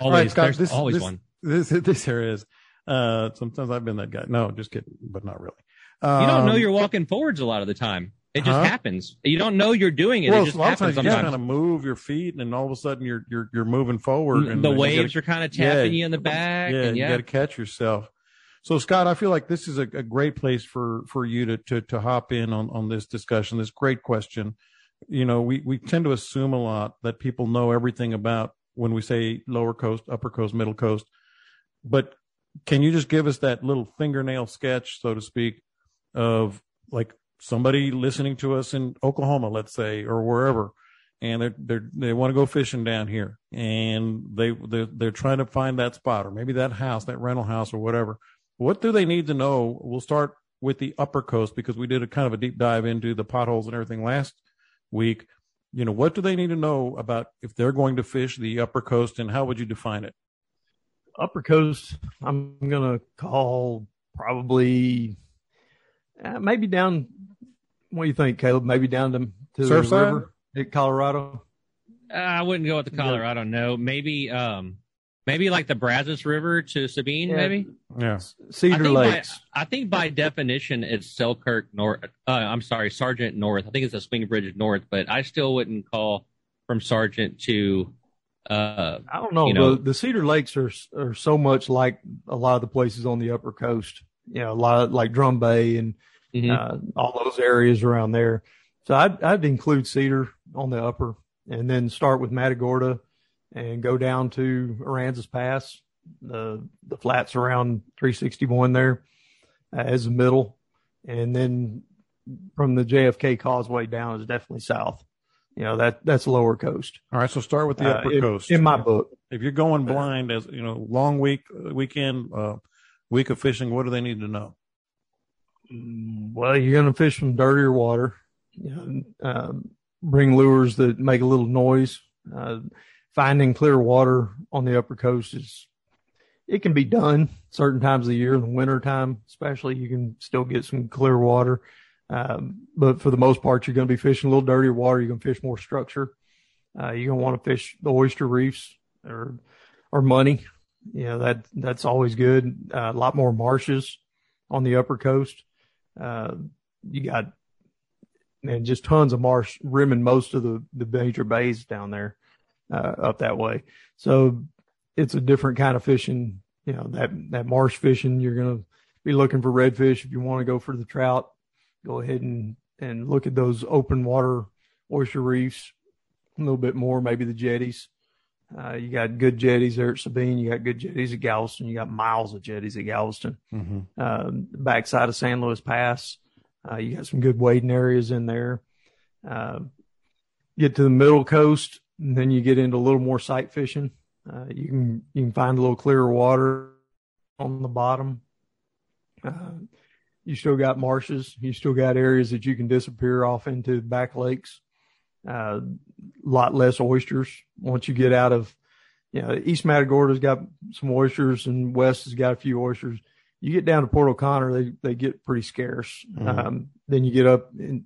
Always, right, Scott, this, always this, one. This, this, this here is. Uh, sometimes I've been that guy. No, just kidding, but not really. Um, you don't know you're walking forwards a lot of the time. It just huh? happens. You don't know you're doing it. Well, it just a lot happens of times sometimes. You kind of move your feet, and all of a sudden you're you're you're moving forward. And the waves gotta, are kind of tapping yeah, you in the back. Yeah, and yeah. you got to catch yourself. So, Scott, I feel like this is a, a great place for, for you to, to, to hop in on, on this discussion, this great question. You know, we, we tend to assume a lot that people know everything about when we say lower coast, upper coast, middle coast. But can you just give us that little fingernail sketch, so to speak, of like somebody listening to us in Oklahoma, let's say, or wherever, and they're, they're, they want to go fishing down here, and they they're, they're trying to find that spot or maybe that house, that rental house or whatever. What do they need to know? We'll start with the upper coast because we did a kind of a deep dive into the potholes and everything last week. You know, what do they need to know about if they're going to fish the upper coast, and how would you define it? Upper coast, I'm going to call probably uh, maybe down. What do you think, Caleb? Maybe down to, to the river at Colorado? I wouldn't go with the Colorado, yeah. no. Maybe um, Maybe like the Brazos River to Sabine, yeah. maybe? Yeah. Cedar I Lakes. By, I think by definition it's Selkirk North. Uh, I'm sorry, Sargent North. I think it's a swing bridge north, but I still wouldn't call from Sargent to. Uh, I don't know. You know the, the Cedar Lakes are are so much like a lot of the places on the upper coast. You know, a lot of, like Drum Bay and mm-hmm. uh, all those areas around there. So I'd, I'd include Cedar on the upper and then start with Matagorda. And go down to Aransas Pass, the the flats around three sixty-one there uh, as the middle. And then from the J F K Causeway down is definitely south. You know, that that's lower coast. All right, so start with the upper uh, if, coast. In my book. If you're going blind, as you know, long week, weekend, uh, week of fishing, what do they need to know? Well, you're going to fish from dirtier water. You know, uh, bring lures that make a little noise. Uh Finding clear water on the upper coast is, it can be done certain times of the year. In the winter time, especially, you can still get some clear water. Um, but for the most part, you're going to be fishing a little dirtier water. You're going to fish more structure. Uh, you're going to want to fish the oyster reefs or, or money. You know, that, that's always good. Uh, a lot more marshes on the upper coast. Uh, you got, man, just tons of marsh rimming most of the, the major bays down there. Uh, up that way. So it's a different kind of fishing, you know, that, that marsh fishing. You're going to be looking for redfish. If you want to go for the trout, go ahead and, and look at those open water oyster reefs a little bit more, maybe the jetties. Uh, you got good jetties there at Sabine. You got good jetties at Galveston. You got miles of jetties at Galveston. Mm-hmm. Uh, backside of San Luis Pass. Uh, you got some good wading areas in there. Uh, get to the middle coast. And then you get into a little more sight fishing. Uh, you can you can find a little clearer water on the bottom. Uh, you still got marshes. You still got areas that you can disappear off into back lakes. A uh, lot less oysters once you get out of, you know, East Matagorda's got some oysters and West has got a few oysters. You get down to Port O'Connor, they they get pretty scarce. Mm-hmm. Um, then you get up in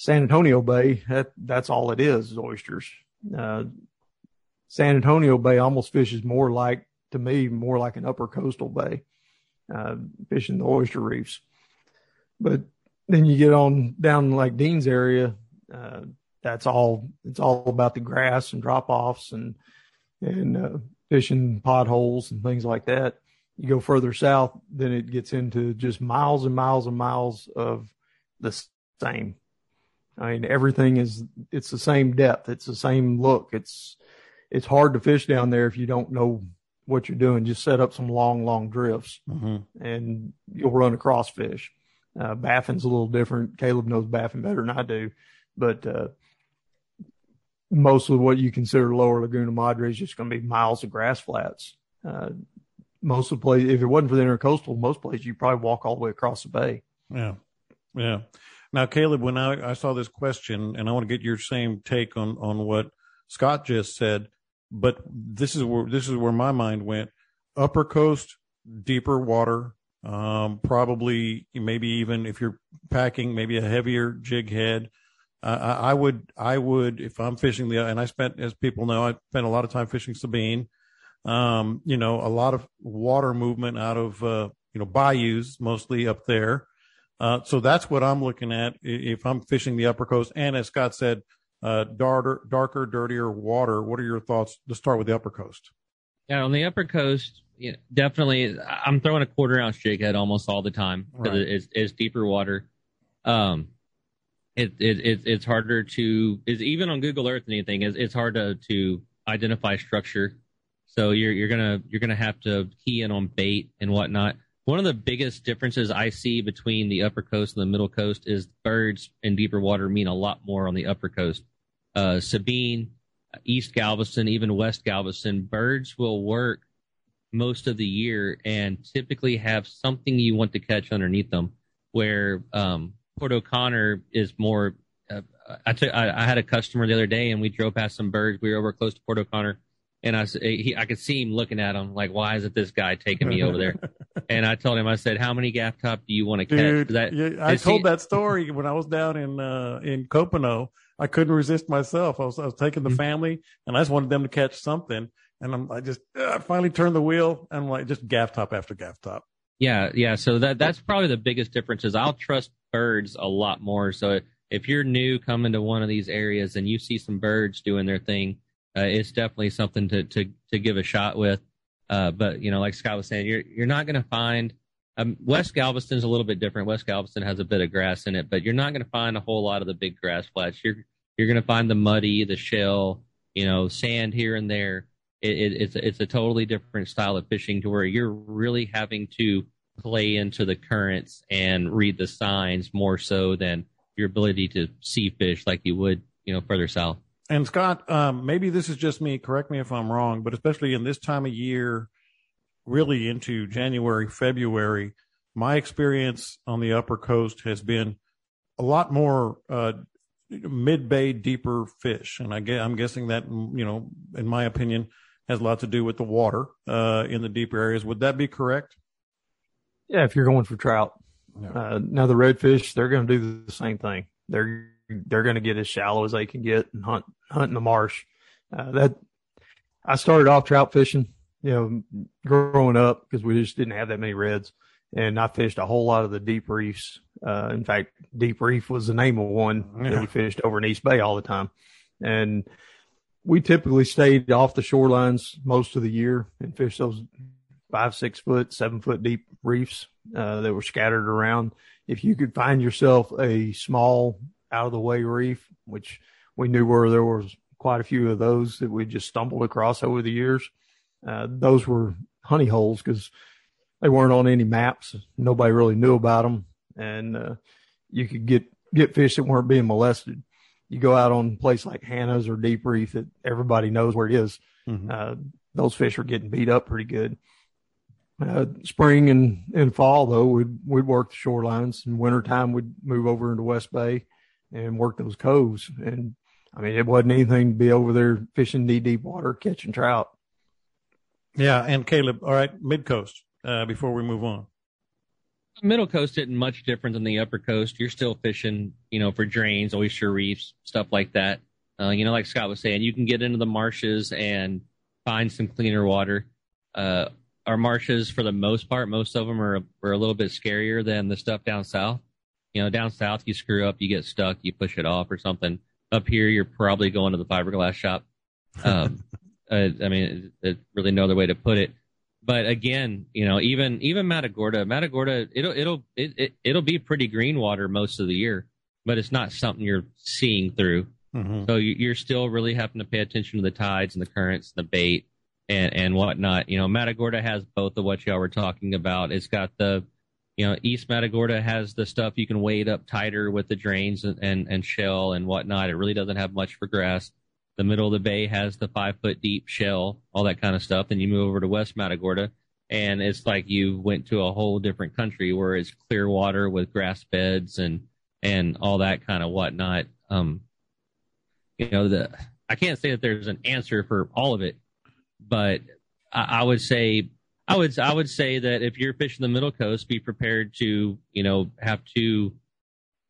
San Antonio Bay, that, that's all it is, is oysters. Uh, San Antonio Bay almost fishes more like, to me, more like an upper coastal bay, uh, fishing the oyster reefs. But then you get on down like Dean's area, uh, that's all, it's all about the grass and drop-offs and, and uh, fishing potholes and things like that. You go further south, then it gets into just miles and miles and miles of the same. I mean, everything is, it's the same depth. It's the same look. It's, it's hard to fish down there if you don't know what you're doing. Just set up some long, long drifts mm-hmm. and you'll run across fish. Uh, Baffin's a little different. Caleb knows Baffin better than I do, but, uh, most of what you consider lower Laguna Madre is just going to be miles of grass flats. Uh, most of the places, if it wasn't for the intercoastal, most places you probably walk all the way across the bay. Yeah. Yeah. Now, Caleb, when I, I saw this question, and I want to get your same take on, on what Scott just said, but this is where this is where my mind went. Upper coast, deeper water, um, probably maybe even if you're packing, maybe a heavier jig head. Uh, I, I would I would if I'm fishing the and I spent, as people know, I spent a lot of time fishing Sabine. Um, you know, a lot of water movement out of uh, you know bayous mostly up there. Uh, so that's what I'm looking at if I'm fishing the upper coast. And as Scott said, uh, darker, darker, dirtier water. What are your thoughts? Let's start with the upper coast. Yeah, on the upper coast, you know, definitely I'm throwing a quarter ounce jig head almost all the time because right. it's, it's deeper water. Um, it, it, it it's harder to is even on Google Earth and anything. It's, it's hard to, to identify structure. So you're you're gonna you're gonna have to key in on bait and whatnot. One of the biggest differences I see between the upper coast and the middle coast is birds in deeper water mean a lot more on the upper coast. Uh, Sabine, East Galveston, even West Galveston, birds will work most of the year and typically have something you want to catch underneath them, where um, Port O'Connor is more. Uh, I, took, I, I had a customer the other day and we drove past some birds. We were over close to Port O'Connor. And I, he, I could see him looking at him like, why isn't this guy taking me over there? And I told him, I said, how many gaff top do you want to catch? Dude, I, yeah, I told he... that story when I was down in uh, in Copano. I couldn't resist myself. I was I was taking the family, and I just wanted them to catch something. And I'm, I just I finally turned the wheel, and like just gaff top after gaff top. Yeah, yeah. So that that's probably the biggest difference is I'll trust birds a lot more. So if you're new coming to one of these areas and you see some birds doing their thing, uh, it's definitely something to to to give a shot with. Uh, but you know, like Scott was saying, you're you're not going to find. Um, West Galveston's a little bit different. West Galveston has a bit of grass in it, but you're not going to find a whole lot of the big grass flats. You're you're going to find the muddy, the shell, you know, sand here and there. It, it, it's it's a totally different style of fishing to where you're really having to play into the currents and read the signs more so than your ability to see fish like you would, you know, further south. And Scott, um, maybe this is just me. Correct me if I'm wrong, but especially in this time of year, really into January, February, my experience on the upper coast has been a lot more uh, mid-bay, deeper fish. And I guess, I'm guessing that, you know, in my opinion, has a lot to do with the water uh, in the deeper areas. Would that be correct? Yeah, if you're going for trout. No. Uh, now, the redfish, they're going to do the same thing. They're they're going to get as shallow as they can get and hunt, hunt in the marsh. Uh, that I started off trout fishing. You know, growing up, because we just didn't have that many reds, and I fished a whole lot of the deep reefs. Uh, in fact, Deep Reef was the name of one yeah. that we fished over in East Bay all the time. And we typically stayed off the shorelines most of the year and fished those five, six foot, seven foot deep reefs uh, that were scattered around. If you could find yourself a small, out of the way reef, which we knew where there was quite a few of those that we just stumbled across over the years. Uh, those were honey holes because they weren't on any maps. Nobody really knew about them. And uh, you could get, get fish that weren't being molested. You go out on a place like Hannah's or Deep Reef that everybody knows where it is. Mm-hmm. Uh, those fish were getting beat up pretty good. Uh, spring and, and fall, though, we'd, we'd work the shorelines. In wintertime, we'd move over into West Bay and work those coves. And, I mean, it wasn't anything to be over there fishing knee-deep water, catching trout. Yeah, and Caleb, all right, mid-coast, uh, before we move on. Middle coast isn't much different than the upper coast. You're still fishing, you know, for drains, oyster reefs, stuff like that. Uh, you know, like Scott was saying, you can get into the marshes and find some cleaner water. Uh, our marshes, for the most part, most of them are, are a little bit scarier than the stuff down south. You know, down south, you screw up, you get stuck, you push it off or something. Up here, you're probably going to the fiberglass shop. Um Uh, I mean, there's really no other way to put it. But again, you know, even even Matagorda, Matagorda, it'll it'll it, it, it'll be pretty green water most of the year, but it's not something you're seeing through. Mm-hmm. So you're still really having to pay attention to the tides and the currents, and the bait, and and whatnot. You know, Matagorda has both of what y'all were talking about. It's got the, you know, East Matagorda has the stuff you can wade up tighter with the drains and, and, and shell and whatnot. It really doesn't have much for grass. The middle of the bay has the five-foot deep shell, all that kind of stuff. Then you move over to West Matagorda, and it's like you went to a whole different country where it's clear water with grass beds and and all that kind of whatnot. Um, you know, the I can't say that there's an answer for all of it, but I, I would say I would I would say that if you're fishing the middle coast, be prepared to, you know, have to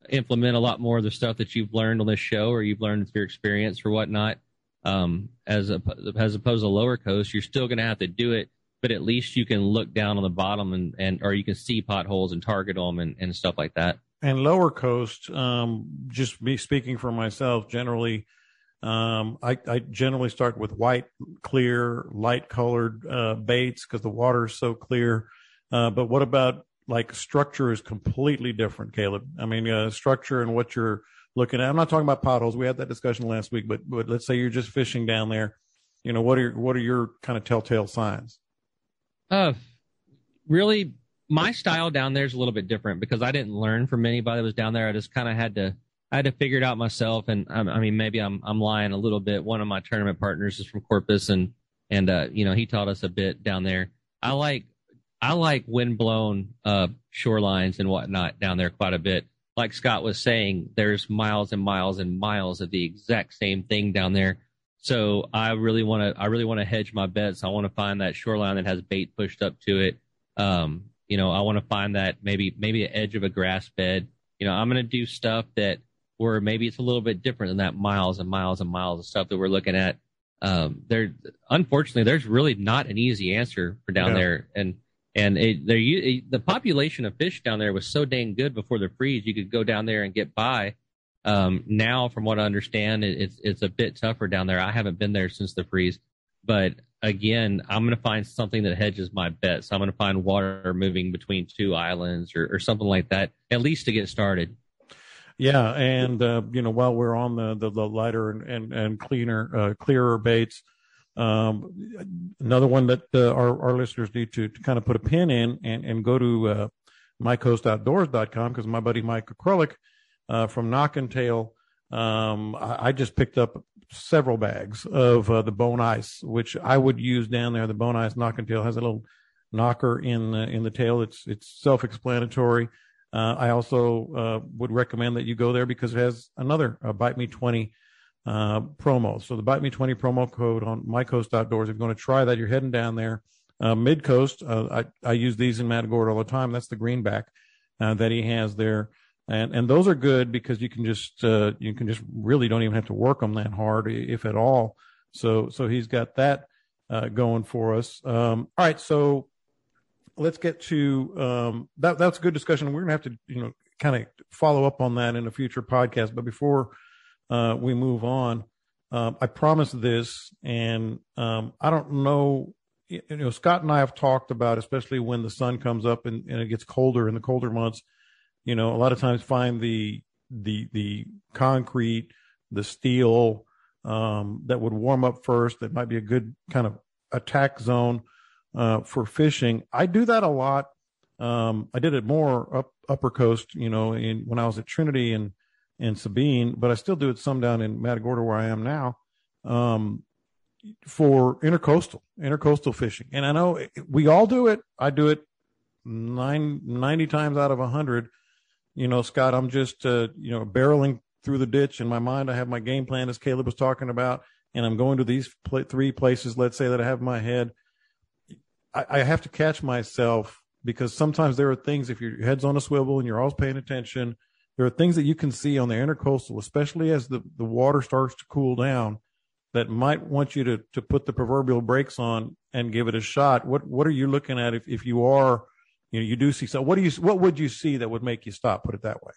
implement a lot more of the stuff that you've learned on this show or you've learned through experience or whatnot. Um, as a, as opposed to lower coast, you're still going to have to do it, but at least you can look down on the bottom and, and or you can see potholes and target them and, and stuff like that. And lower coast, um, just me speaking for myself, generally, um, I, I generally start with white, clear, light-colored uh, baits because the water is so clear. Uh, but what about like structure is completely different, Caleb? I mean, uh, structure and what you're looking at. I'm not talking about potholes. We had that discussion last week, but, but let's say you're just fishing down there. You know, what are, what are your kind of telltale signs? Uh, really, my style down there is a little bit different because I didn't learn from anybody that was down there. I just kind of had to, I had to figure it out myself. And I, I mean, maybe I'm, I'm lying a little bit. One of my tournament partners is from Corpus and, and, uh, you know, he taught us a bit down there. I like, I like windblown uh, shorelines and whatnot down there quite a bit. Like Scott was saying, there's miles and miles and miles of the exact same thing down there. So I really want to, I really want to hedge my bets. I want to find that shoreline that has bait pushed up to it. Um, you know, I want to find that maybe, maybe an edge of a grass bed. You know, I'm going to do stuff that where maybe it's a little bit different than that miles and miles and miles of stuff that we're looking at. um, there, unfortunately, there's really not an easy answer for down yeah. there. And and it, it, the population of fish down there was so dang good before the freeze, you could go down there and get by. Um, now, from what I understand, it, it's it's a bit tougher down there. I haven't been there since the freeze. But again, I'm going to find something that hedges my bets. So I'm going to find water moving between two islands or, or something like that, at least to get started. Yeah, and uh, you know, while we're on the the, the lighter and and, and cleaner, uh, clearer baits, um, another one that uh, our our listeners need to, to kind of put a pin in and and go to uh, my coast outdoors dot com, because my buddy Mike Acrylic uh, from Knock and Tail, um, I, I just picked up several bags of uh, the bone ice, which I would use down there. The bone ice Knock and Tail has a little knocker in uh, in the tail. It's it's self-explanatory. Uh, I also uh, would recommend that you go there because it has another uh, Bite Me twenty uh, promo. So the Bite Me twenty promo code on my coast outdoors, if you're going to try that, you're heading down there. Uh, Mid-Coast, uh, I, I use these in Matagorda all the time. That's the greenback uh, that he has there. And and those are good because you can just uh, you can just really don't even have to work them that hard, if at all. So so he's got that uh, going for us. Um, all right, so let's get to um, that. That's a good discussion. We're gonna have to, you know, kind of follow up on that in a future podcast. But before uh, we move on, um, I promised this, and um, I don't know. You know, Scott and I have talked about, especially when the sun comes up and, and it gets colder in the colder months. You know, a lot of times find the the the concrete, the steel um, that would warm up first. That might be a good kind of attack zone uh for fishing. I do that a lot. um I did it more up upper coast, you know, in when I was at Trinity and and Sabine, but I still do it some down in Matagorda where I am now, um for intercoastal intercoastal fishing. And I know we all do it. I do it nine ninety times out of a hundred. You know, Scott, I'm just uh you know barreling through the ditch in my mind. I have my game plan, as Caleb was talking about, and I'm going to these pl- three places, let's say, that I have in my head. I have to catch myself, because sometimes there are things, if your head's on a swivel and you're always paying attention, there are things that you can see on the intercoastal, especially as the, the water starts to cool down, that might want you to to put the proverbial brakes on and give it a shot. What what are you looking at if, if you are, you know, you do see something? What do you what would you see that would make you stop? Put it that way.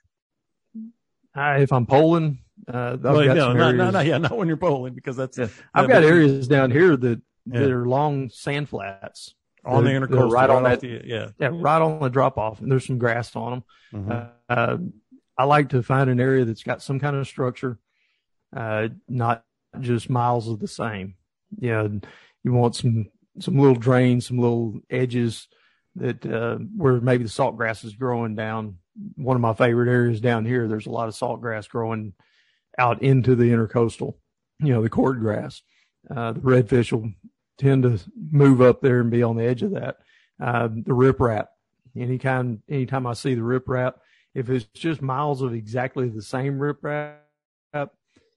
Uh, if I'm polling, uh, I've well, got no, some not, no, no, yeah, not when you're polling, because that's yeah. I've that got areas down here that yeah. that are long sand flats. On the intercoastal, right on that, the, yeah, yeah, right on the drop off, and there's some grass on them. Mm-hmm. Uh, I like to find an area that's got some kind of structure, uh, not just miles of the same. Yeah, you want some some little drains, some little edges that uh, where maybe the salt grass is growing down. One of my favorite areas down here, there's a lot of salt grass growing out into the intercoastal. You know, the cord grass, uh, the redfish will tend to move up there and be on the edge of that. Uh, the riprap, any kind, anytime I see the riprap, if it's just miles of exactly the same riprap,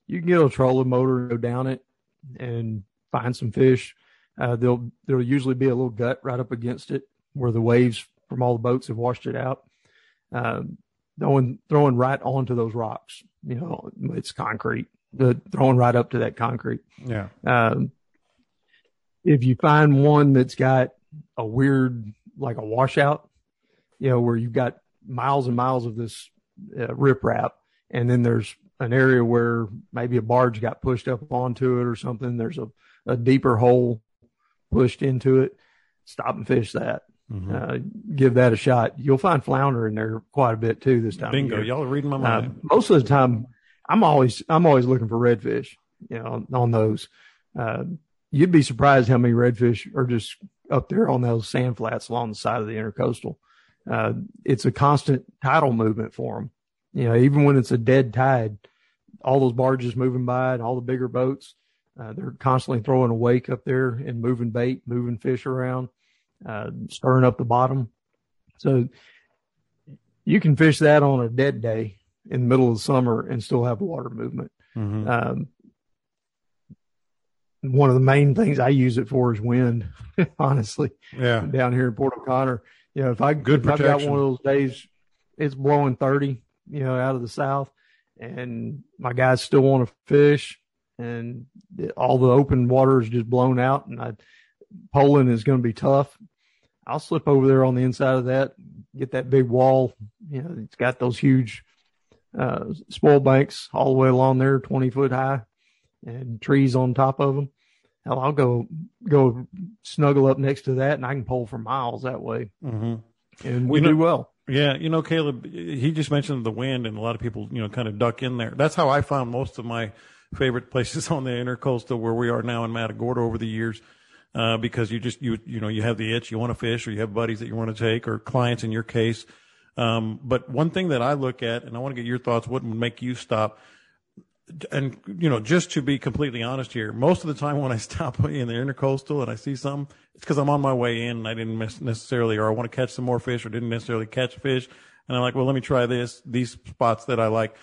you can get a trolling motor and go down it and find some fish. Uh, there'll, there'll usually be a little gut right up against it where the waves from all the boats have washed it out. Um, throwing, throwing right onto those rocks, you know, it's concrete, the throwing right up to that concrete. Yeah. Um, If you find one that's got a weird, like a washout, you know, where you've got miles and miles of this uh, riprap, and then there's an area where maybe a barge got pushed up onto it or something, there's a, a deeper hole pushed into it, stop and fish that. Mm-hmm. Uh, give that a shot. You'll find flounder in there quite a bit too this time. Bingo, y'all are reading my mind. Uh, most of the time, I'm always I'm always looking for redfish, you know, on, on those. Uh, You'd be surprised how many redfish are just up there on those sand flats along the side of the intercoastal. Uh, it's a constant tidal movement for them. You know, even when it's a dead tide, all those barges moving by and all the bigger boats, uh, they're constantly throwing a wake up there and moving bait, moving fish around, uh, stirring up the bottom. So you can fish that on a dead day in the middle of the summer and still have water movement. Mm-hmm. Um, One of the main things I use it for is wind, honestly. Yeah. Down here in Port O'Connor, you know, if I good if I've got one of those days, it's blowing thirty, you know, out of the south, and my guys still want to fish, and all the open water is just blown out, and I, poling is going to be tough. I'll slip over there on the inside of that, get that big wall. You know, it's got those huge uh, spoil banks all the way along there, twenty foot high, and trees on top of them. Hell, I'll go go snuggle up next to that, and I can pole for miles that way. Mm-hmm. And we you know, do well. Yeah, you know, Caleb, he just mentioned the wind, and a lot of people, you know, kind of duck in there. That's how I found most of my favorite places on the intercoastal where we are now in Matagorda over the years. Uh, because you just, you, you know, you have the itch, you want to fish, or you have buddies that you want to take, or clients in your case. Um, but one thing that I look at, and I want to get your thoughts, what would make you stop? And, you know, just to be completely honest here, most of the time when I stop in the intercoastal and I see something, it's because I'm on my way in and I didn't miss necessarily, or I want to catch some more fish, or didn't necessarily catch fish. And I'm like, well, let me try this, these spots that I like.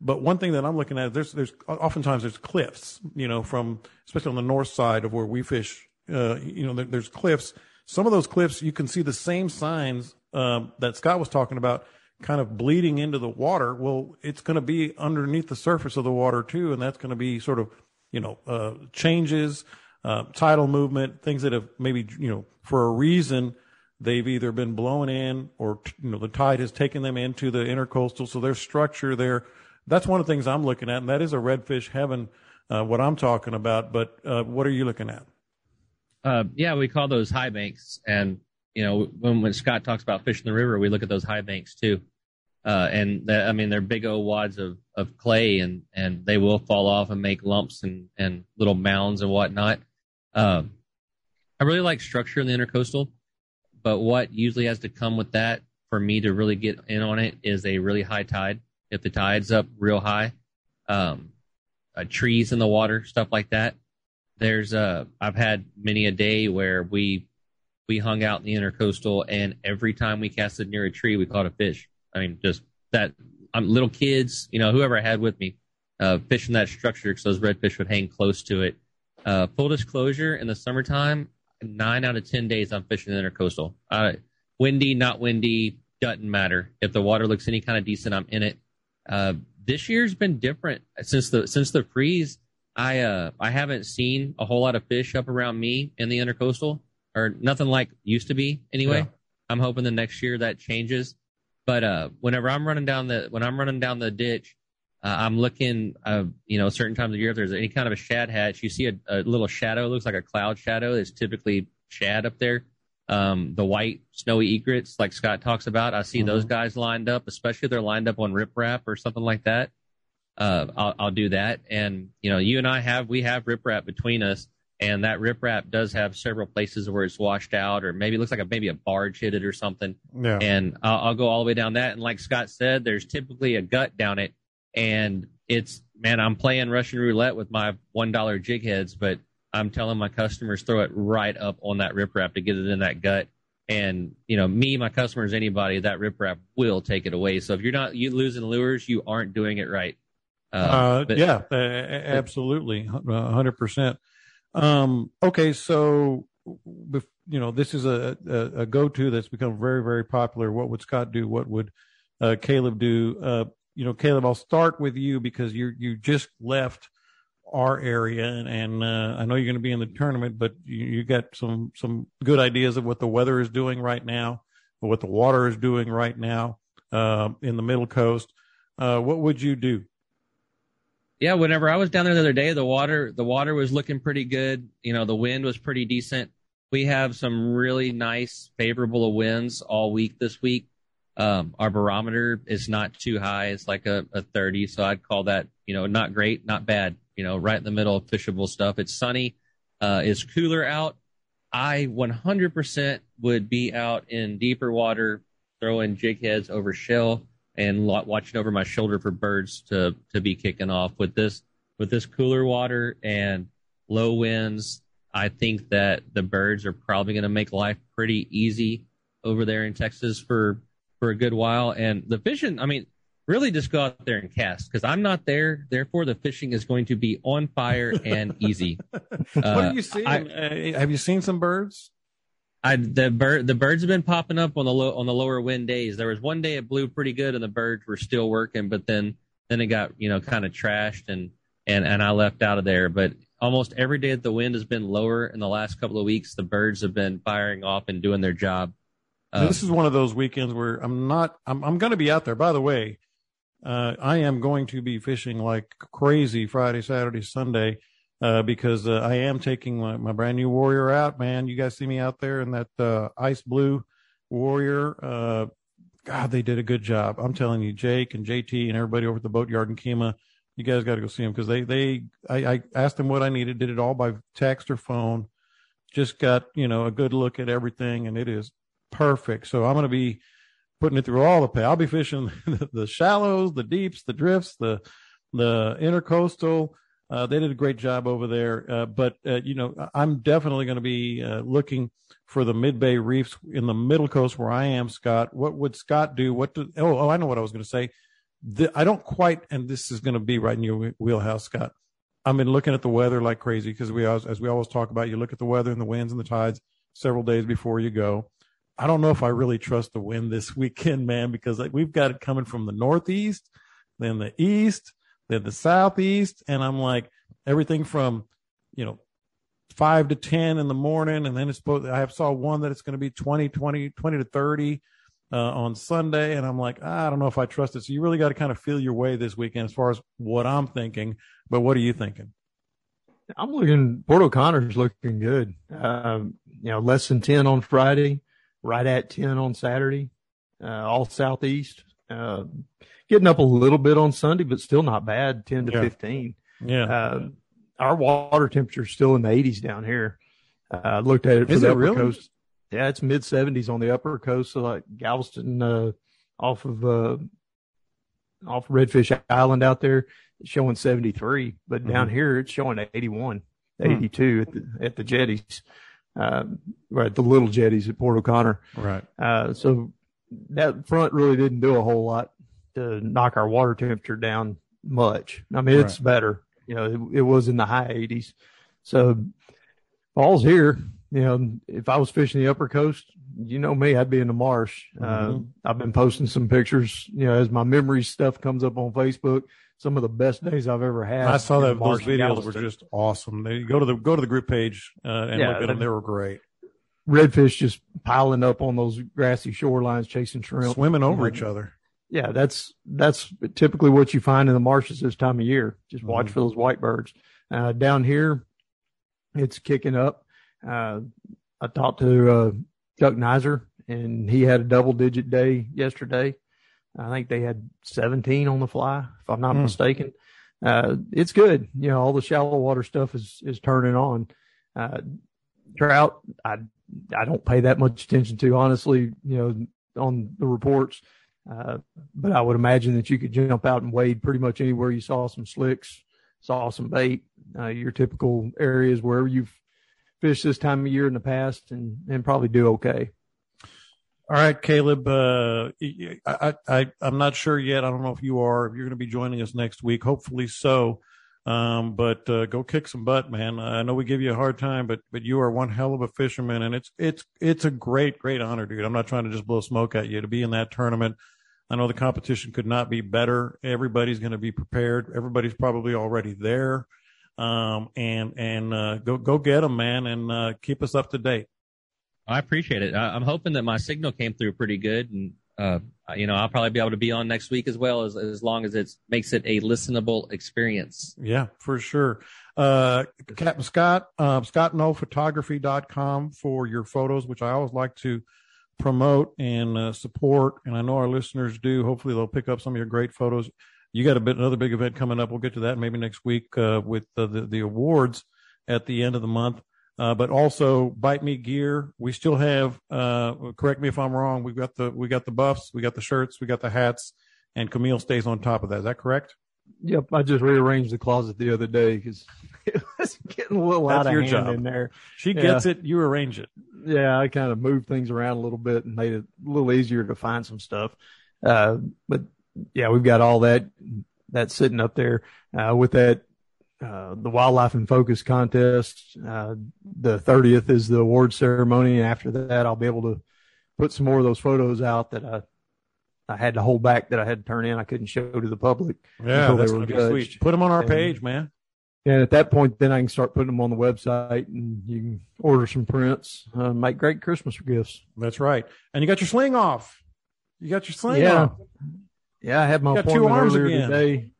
But one thing that I'm looking at, there's, there's oftentimes there's cliffs, you know, from, especially on the north side of where we fish. Uh, you know, there, there's cliffs. Some of those cliffs, you can see the same signs uh, that Scott was talking about kind of bleeding into the water. Well, it's going to be underneath the surface of the water too, and that's going to be sort of, you know, uh, changes, uh, tidal movement, things that have maybe, you know, for a reason they've either been blown in, or, you know, the tide has taken them into the intercoastal, so there's structure there. That's one of the things I'm looking at, and that is a redfish heaven, uh, what I'm talking about. But uh, what are you looking at? Uh, yeah, we call those high banks. And, you know, when, when Scott talks about fishing the river, we look at those high banks too. Uh, and the, I mean, they're big old wads of, of clay, and, and they will fall off and make lumps and, and little mounds and whatnot. Um, I really like structure in the intercoastal, but what usually has to come with that for me to really get in on it is a really high tide. If the tide's up real high, um, uh, trees in the water, stuff like that. There's a, I've had many a day where we, we hung out in the intercoastal, and every time we casted near a tree, we caught a fish. I mean, just that, um, little kids, you know, whoever I had with me, uh, fishing that structure, because those redfish would hang close to it. Uh, full disclosure, in the summertime, nine out of ten days I'm fishing the intercoastal. Uh, windy, not windy, doesn't matter. If the water looks any kind of decent, I'm in it. Uh, this year's been different since the, since the freeze. I uh I haven't seen a whole lot of fish up around me in the intercoastal, or nothing like used to be anyway. Yeah. I'm hoping the next year that changes. But uh, whenever I'm running down the when I'm running down the ditch, uh, I'm looking. Uh, you know, certain times of the year, if there's any kind of a shad hatch, you see a, a little shadow. It looks like a cloud shadow. It's typically shad up there. Um, the white snowy egrets, like Scott talks about, I see mm-hmm. those guys lined up, especially if they're lined up on riprap or something like that. Uh, I'll, I'll do that. And, you know, you and I have, we have riprap between us, and that riprap does have several places where it's washed out, or maybe it looks like a, maybe a barge hit it or something. Yeah. And I'll, I'll go all the way down that. And like Scott said, there's typically a gut down it, and it's, man, I'm playing Russian roulette with my one dollar jig heads, but I'm telling my customers, throw it right up on that riprap to get it in that gut. And, you know, me, my customers, anybody, that riprap will take it away. So if you're not, you losing lures, you aren't doing it right. Uh, uh but, yeah, uh, absolutely. A hundred percent. Um, okay. So, you know, this is a, a, a go-to that's become very, very popular. What would Scott do? What would, uh, Caleb do? Uh, you know, Caleb, I'll start with you because you, you just left our area, and, and uh, I know you're going to be in the tournament, but you, you got some, some good ideas of what the weather is doing right now, or what the water is doing right now, um, uh, in the middle coast. Uh, what would you do? Yeah, whenever I was down there the other day, the water the water was looking pretty good. You know, the wind was pretty decent. We have some really nice, favorable winds all week this week. Um, our barometer is not too high. It's like a, a thirty, so I'd call that, you know, not great, not bad. You know, right in the middle of fishable stuff. It's sunny. Uh, it's cooler out. I one hundred percent would be out in deeper water, throwing jig heads over shell, and watching over my shoulder for birds to, to be kicking off. With this, with this cooler water and low winds, I think that the birds are probably going to make life pretty easy over there in Texas for, for a good while. And the fishing, I mean, really just go out there and cast, because I'm not there. Therefore, the fishing is going to be on fire and easy. What uh, are you seeing? I, have you seen some birds? I, the bird, the birds have been popping up on the low, on the lower wind days. There was one day it blew pretty good and the birds were still working, but then, then it got, you know, kind of trashed, and, and, and I left out of there. But almost every day that the wind has been lower in the last couple of weeks, the birds have been firing off and doing their job. Uh, this is one of those weekends where I'm not, I'm, I'm going to be out there. By the way, uh, I am going to be fishing like crazy Friday, Saturday, Sunday, uh, because uh, I am taking my, my brand new Warrior out, man. You guys see me out there in that uh, ice blue Warrior. Uh, God, they did a good job. I'm telling you, Jake and J T and everybody over at the Boatyard in Kima, you guys got to go see them because they, they, I, I asked them what I needed, did it all by text or phone, just got, you know, a good look at everything, and it is perfect. So I'm going to be putting it through all the pay. I'll be fishing the, the shallows, the deeps, the drifts, the, the intercoastal. Uh, they did a great job over there. Uh, but, uh, you know, I'm definitely going to be uh, looking for the mid-bay reefs in the middle coast where I am, Scott. What would Scott do? What do, oh, oh, I know what I was going to say. The, I don't quite, and this is going to be right in your wheelhouse, Scott. I've been looking at the weather like crazy because we, always, as we always talk about, you look at the weather and the winds and the tides several days before you go. I don't know if I really trust the wind this weekend, man, because like, we've got it coming from the northeast, then the east, then the southeast. And I'm like, everything from, you know, five to ten in the morning. And then it's supposed, I have saw one that it's going to be twenty, twenty, twenty to thirty uh, on Sunday. And I'm like, I don't know if I trust it. So you really got to kind of feel your way this weekend as far as what I'm thinking. But what are you thinking? I'm looking, Port O'Connor's looking good. Um, you know, less than ten on Friday. Right at ten on Saturday, uh, all southeast, uh, getting up a little bit on Sunday, but still not bad, ten to fifteen. Yeah. Uh, our water temperature is still in the eighties down here. I uh, looked at it for is the it upper really? coast. Yeah, it's mid-seventies on the upper coast, so like Galveston uh, off of uh, off Redfish Island out there, it's showing seventy-three, but mm-hmm. down here it's showing eighty-one, eighty-two mm-hmm. at the, at the jetties. Uh, right, the little jetties at Port O'Connor. Right. Uh, so that front really didn't do a whole lot to knock our water temperature down much. I mean, it's right. better. You know, it, it was in the high eighties. So fall's here. You know, if I was fishing the upper coast, you know me, I'd be in the marsh. Mm-hmm. Uh, I've been posting some pictures, you know, as my memory stuff comes up on Facebook. Some of the best days I've ever had. I saw that those videos were just awesome. They go to the go to the group page uh, and yeah, look at them. They were great. Redfish just piling up on those grassy shorelines, chasing shrimp, swimming over mm-hmm. each other. Yeah, that's that's typically what you find in the marshes this time of year. Just watch mm-hmm. for those white birds. Uh, down here, it's kicking up. Uh, I talked to uh, Chuck Nizer, and he had a double-digit day yesterday. I think they had seventeen on the fly, if I'm not mm. mistaken. Uh, it's good. You know, all the shallow water stuff is, is turning on. Uh, trout, I, I don't pay that much attention to, honestly, you know, on the reports. Uh, but I would imagine that you could jump out and wade pretty much anywhere you saw some slicks, saw some bait, uh, your typical areas wherever you've fished this time of year in the past and, and probably do okay. All right, Caleb, uh, I, I, I'm not sure yet. I don't know if you are, if you're going to be joining us next week. Hopefully so. Um, but uh, go kick some butt, man. I know we give you a hard time, but but you are one hell of a fisherman, and it's it's it's a great, great honor, dude. I'm not trying to just blow smoke at you to be in that tournament. I know the competition could not be better. Everybody's going to be prepared. Everybody's probably already there. Um, and and uh, go, go get them, man, and uh, keep us up to date. I appreciate it. I'm hoping that my signal came through pretty good, and uh, you know, I'll probably be able to be on next week as well, as as long as it makes it a listenable experience. Yeah, for sure. Uh, Captain Scott, uh, scott no photography dot com for your photos, which I always like to promote and uh, support, and I know our listeners do. Hopefully, they'll pick up some of your great photos. You got a bit another big event coming up. We'll get to that maybe next week uh, with the, the the awards at the end of the month. Uh, but also Bite Me Gear. We still have, uh, correct me if I'm wrong. We've got the, we got the buffs, we got the shirts, we got the hats, and Camille stays on top of that. Is that correct? Yep. I just rearranged the closet the other day because it was getting a little That's out of your hand job. in there. She yeah. gets it. You arrange it. Yeah. I kind of moved things around a little bit and made it a little easier to find some stuff. Uh, but yeah, we've got all that, that's sitting up there, uh, with that. Uh, the Wildlife in Focus contest, uh, the thirtieth is the award ceremony. And after that, I'll be able to put some more of those photos out that I, I had to hold back that I had to turn in. I couldn't show to the public. Yeah, that's going to be sweet. Put them on our and, page, man. And at that point, then I can start putting them on the website, and you can order some prints, uh, make great Christmas gifts. That's right. And you got your sling off. You got your sling yeah. off. Yeah, I had my appointment earlier again. today,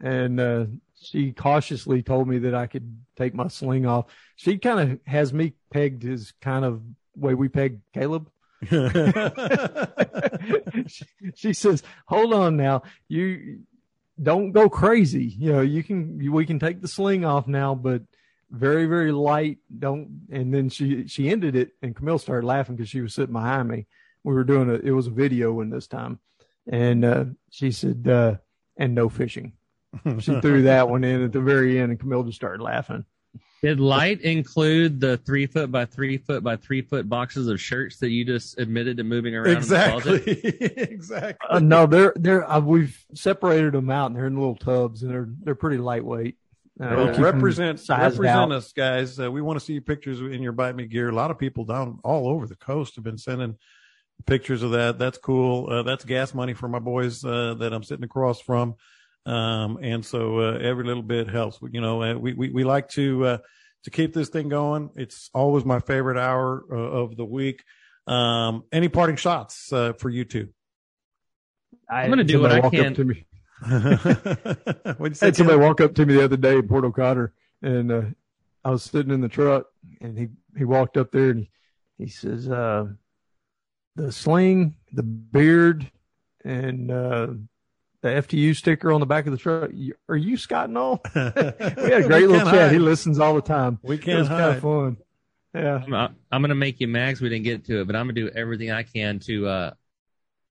and uh, she cautiously told me that I could take my sling off. She kind of has me pegged as kind of way we pegged Caleb. she, she says, "Hold on now, you don't go crazy. You know, you can you, we can take the sling off now, but very very light. Don't." And then she she ended it, and Camille started laughing because she was sitting behind me. We were doing a it was a video in this time. And uh, she said, uh, and no fishing. She threw that one in at the very end, and Camille just started laughing. Did light include the three foot by three foot by three foot boxes of shirts that you just admitted to moving around? Exactly. In the closet? Exactly. Uh, no, they're they're uh, we've separated them out, and they're in little tubs, and they're they're pretty lightweight. Uh, well, represent represent out. us, guys. Uh, we want to see pictures in your Bite Me gear. A lot of people down all over the coast have been sending pictures of that. That's cool. Uh, that's gas money for my boys uh, that I'm sitting across from. Um, and so uh, every little bit helps. You know, uh, we, we, we like to uh, to keep this thing going. It's always my favorite hour uh, of the week. Um, any parting shots uh, for you two? I'm going to do what I can. What'd you say, I had somebody walk up to me the other day in Port O'Connor, and uh, I was sitting in the truck, and he, he walked up there, and he, he says, uh, the sling, the beard, and uh, the F T U sticker on the back of the truck. Are you Scott Knoll? We had a great little chat. Hide. He listens all the time. We can't. It was kind of fun. Yeah. I'm, I'm going to make you mags. We didn't get to it, but I'm going to do everything I can to uh,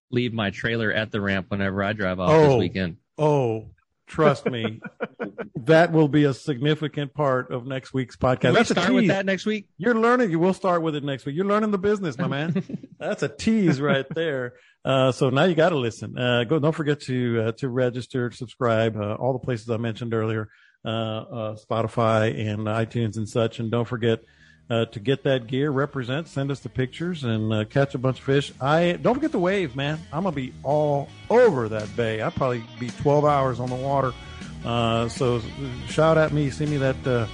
leave my trailer at the ramp whenever I drive off oh, this weekend. Oh, trust me. That will be a significant part of next week's podcast. Can we That's start a with that next week? You're learning. You will start with it next week. You're learning the business, my man. That's a tease right there. Uh, so now you got to listen. Uh, go. Don't forget to uh, to register, subscribe, uh, all the places I mentioned earlier, uh, uh, Spotify and iTunes and such. And don't forget uh, to get that gear, represent, send us the pictures, and uh, catch a bunch of fish. I don't forget the wave, man. I'm gonna be all over that bay. I'll probably be twelve hours on the water. Uh, so shout at me, send me that uh,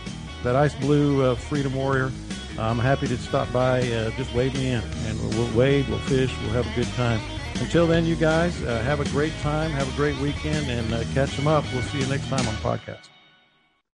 that ice blue uh, Freedom Warrior. I'm happy to stop by. Uh, just wave me in, and we'll, we'll wade, we'll fish, we'll have a good time. Until then, you guys, uh, have a great time, have a great weekend, and uh, catch them up. We'll see you next time on the podcast.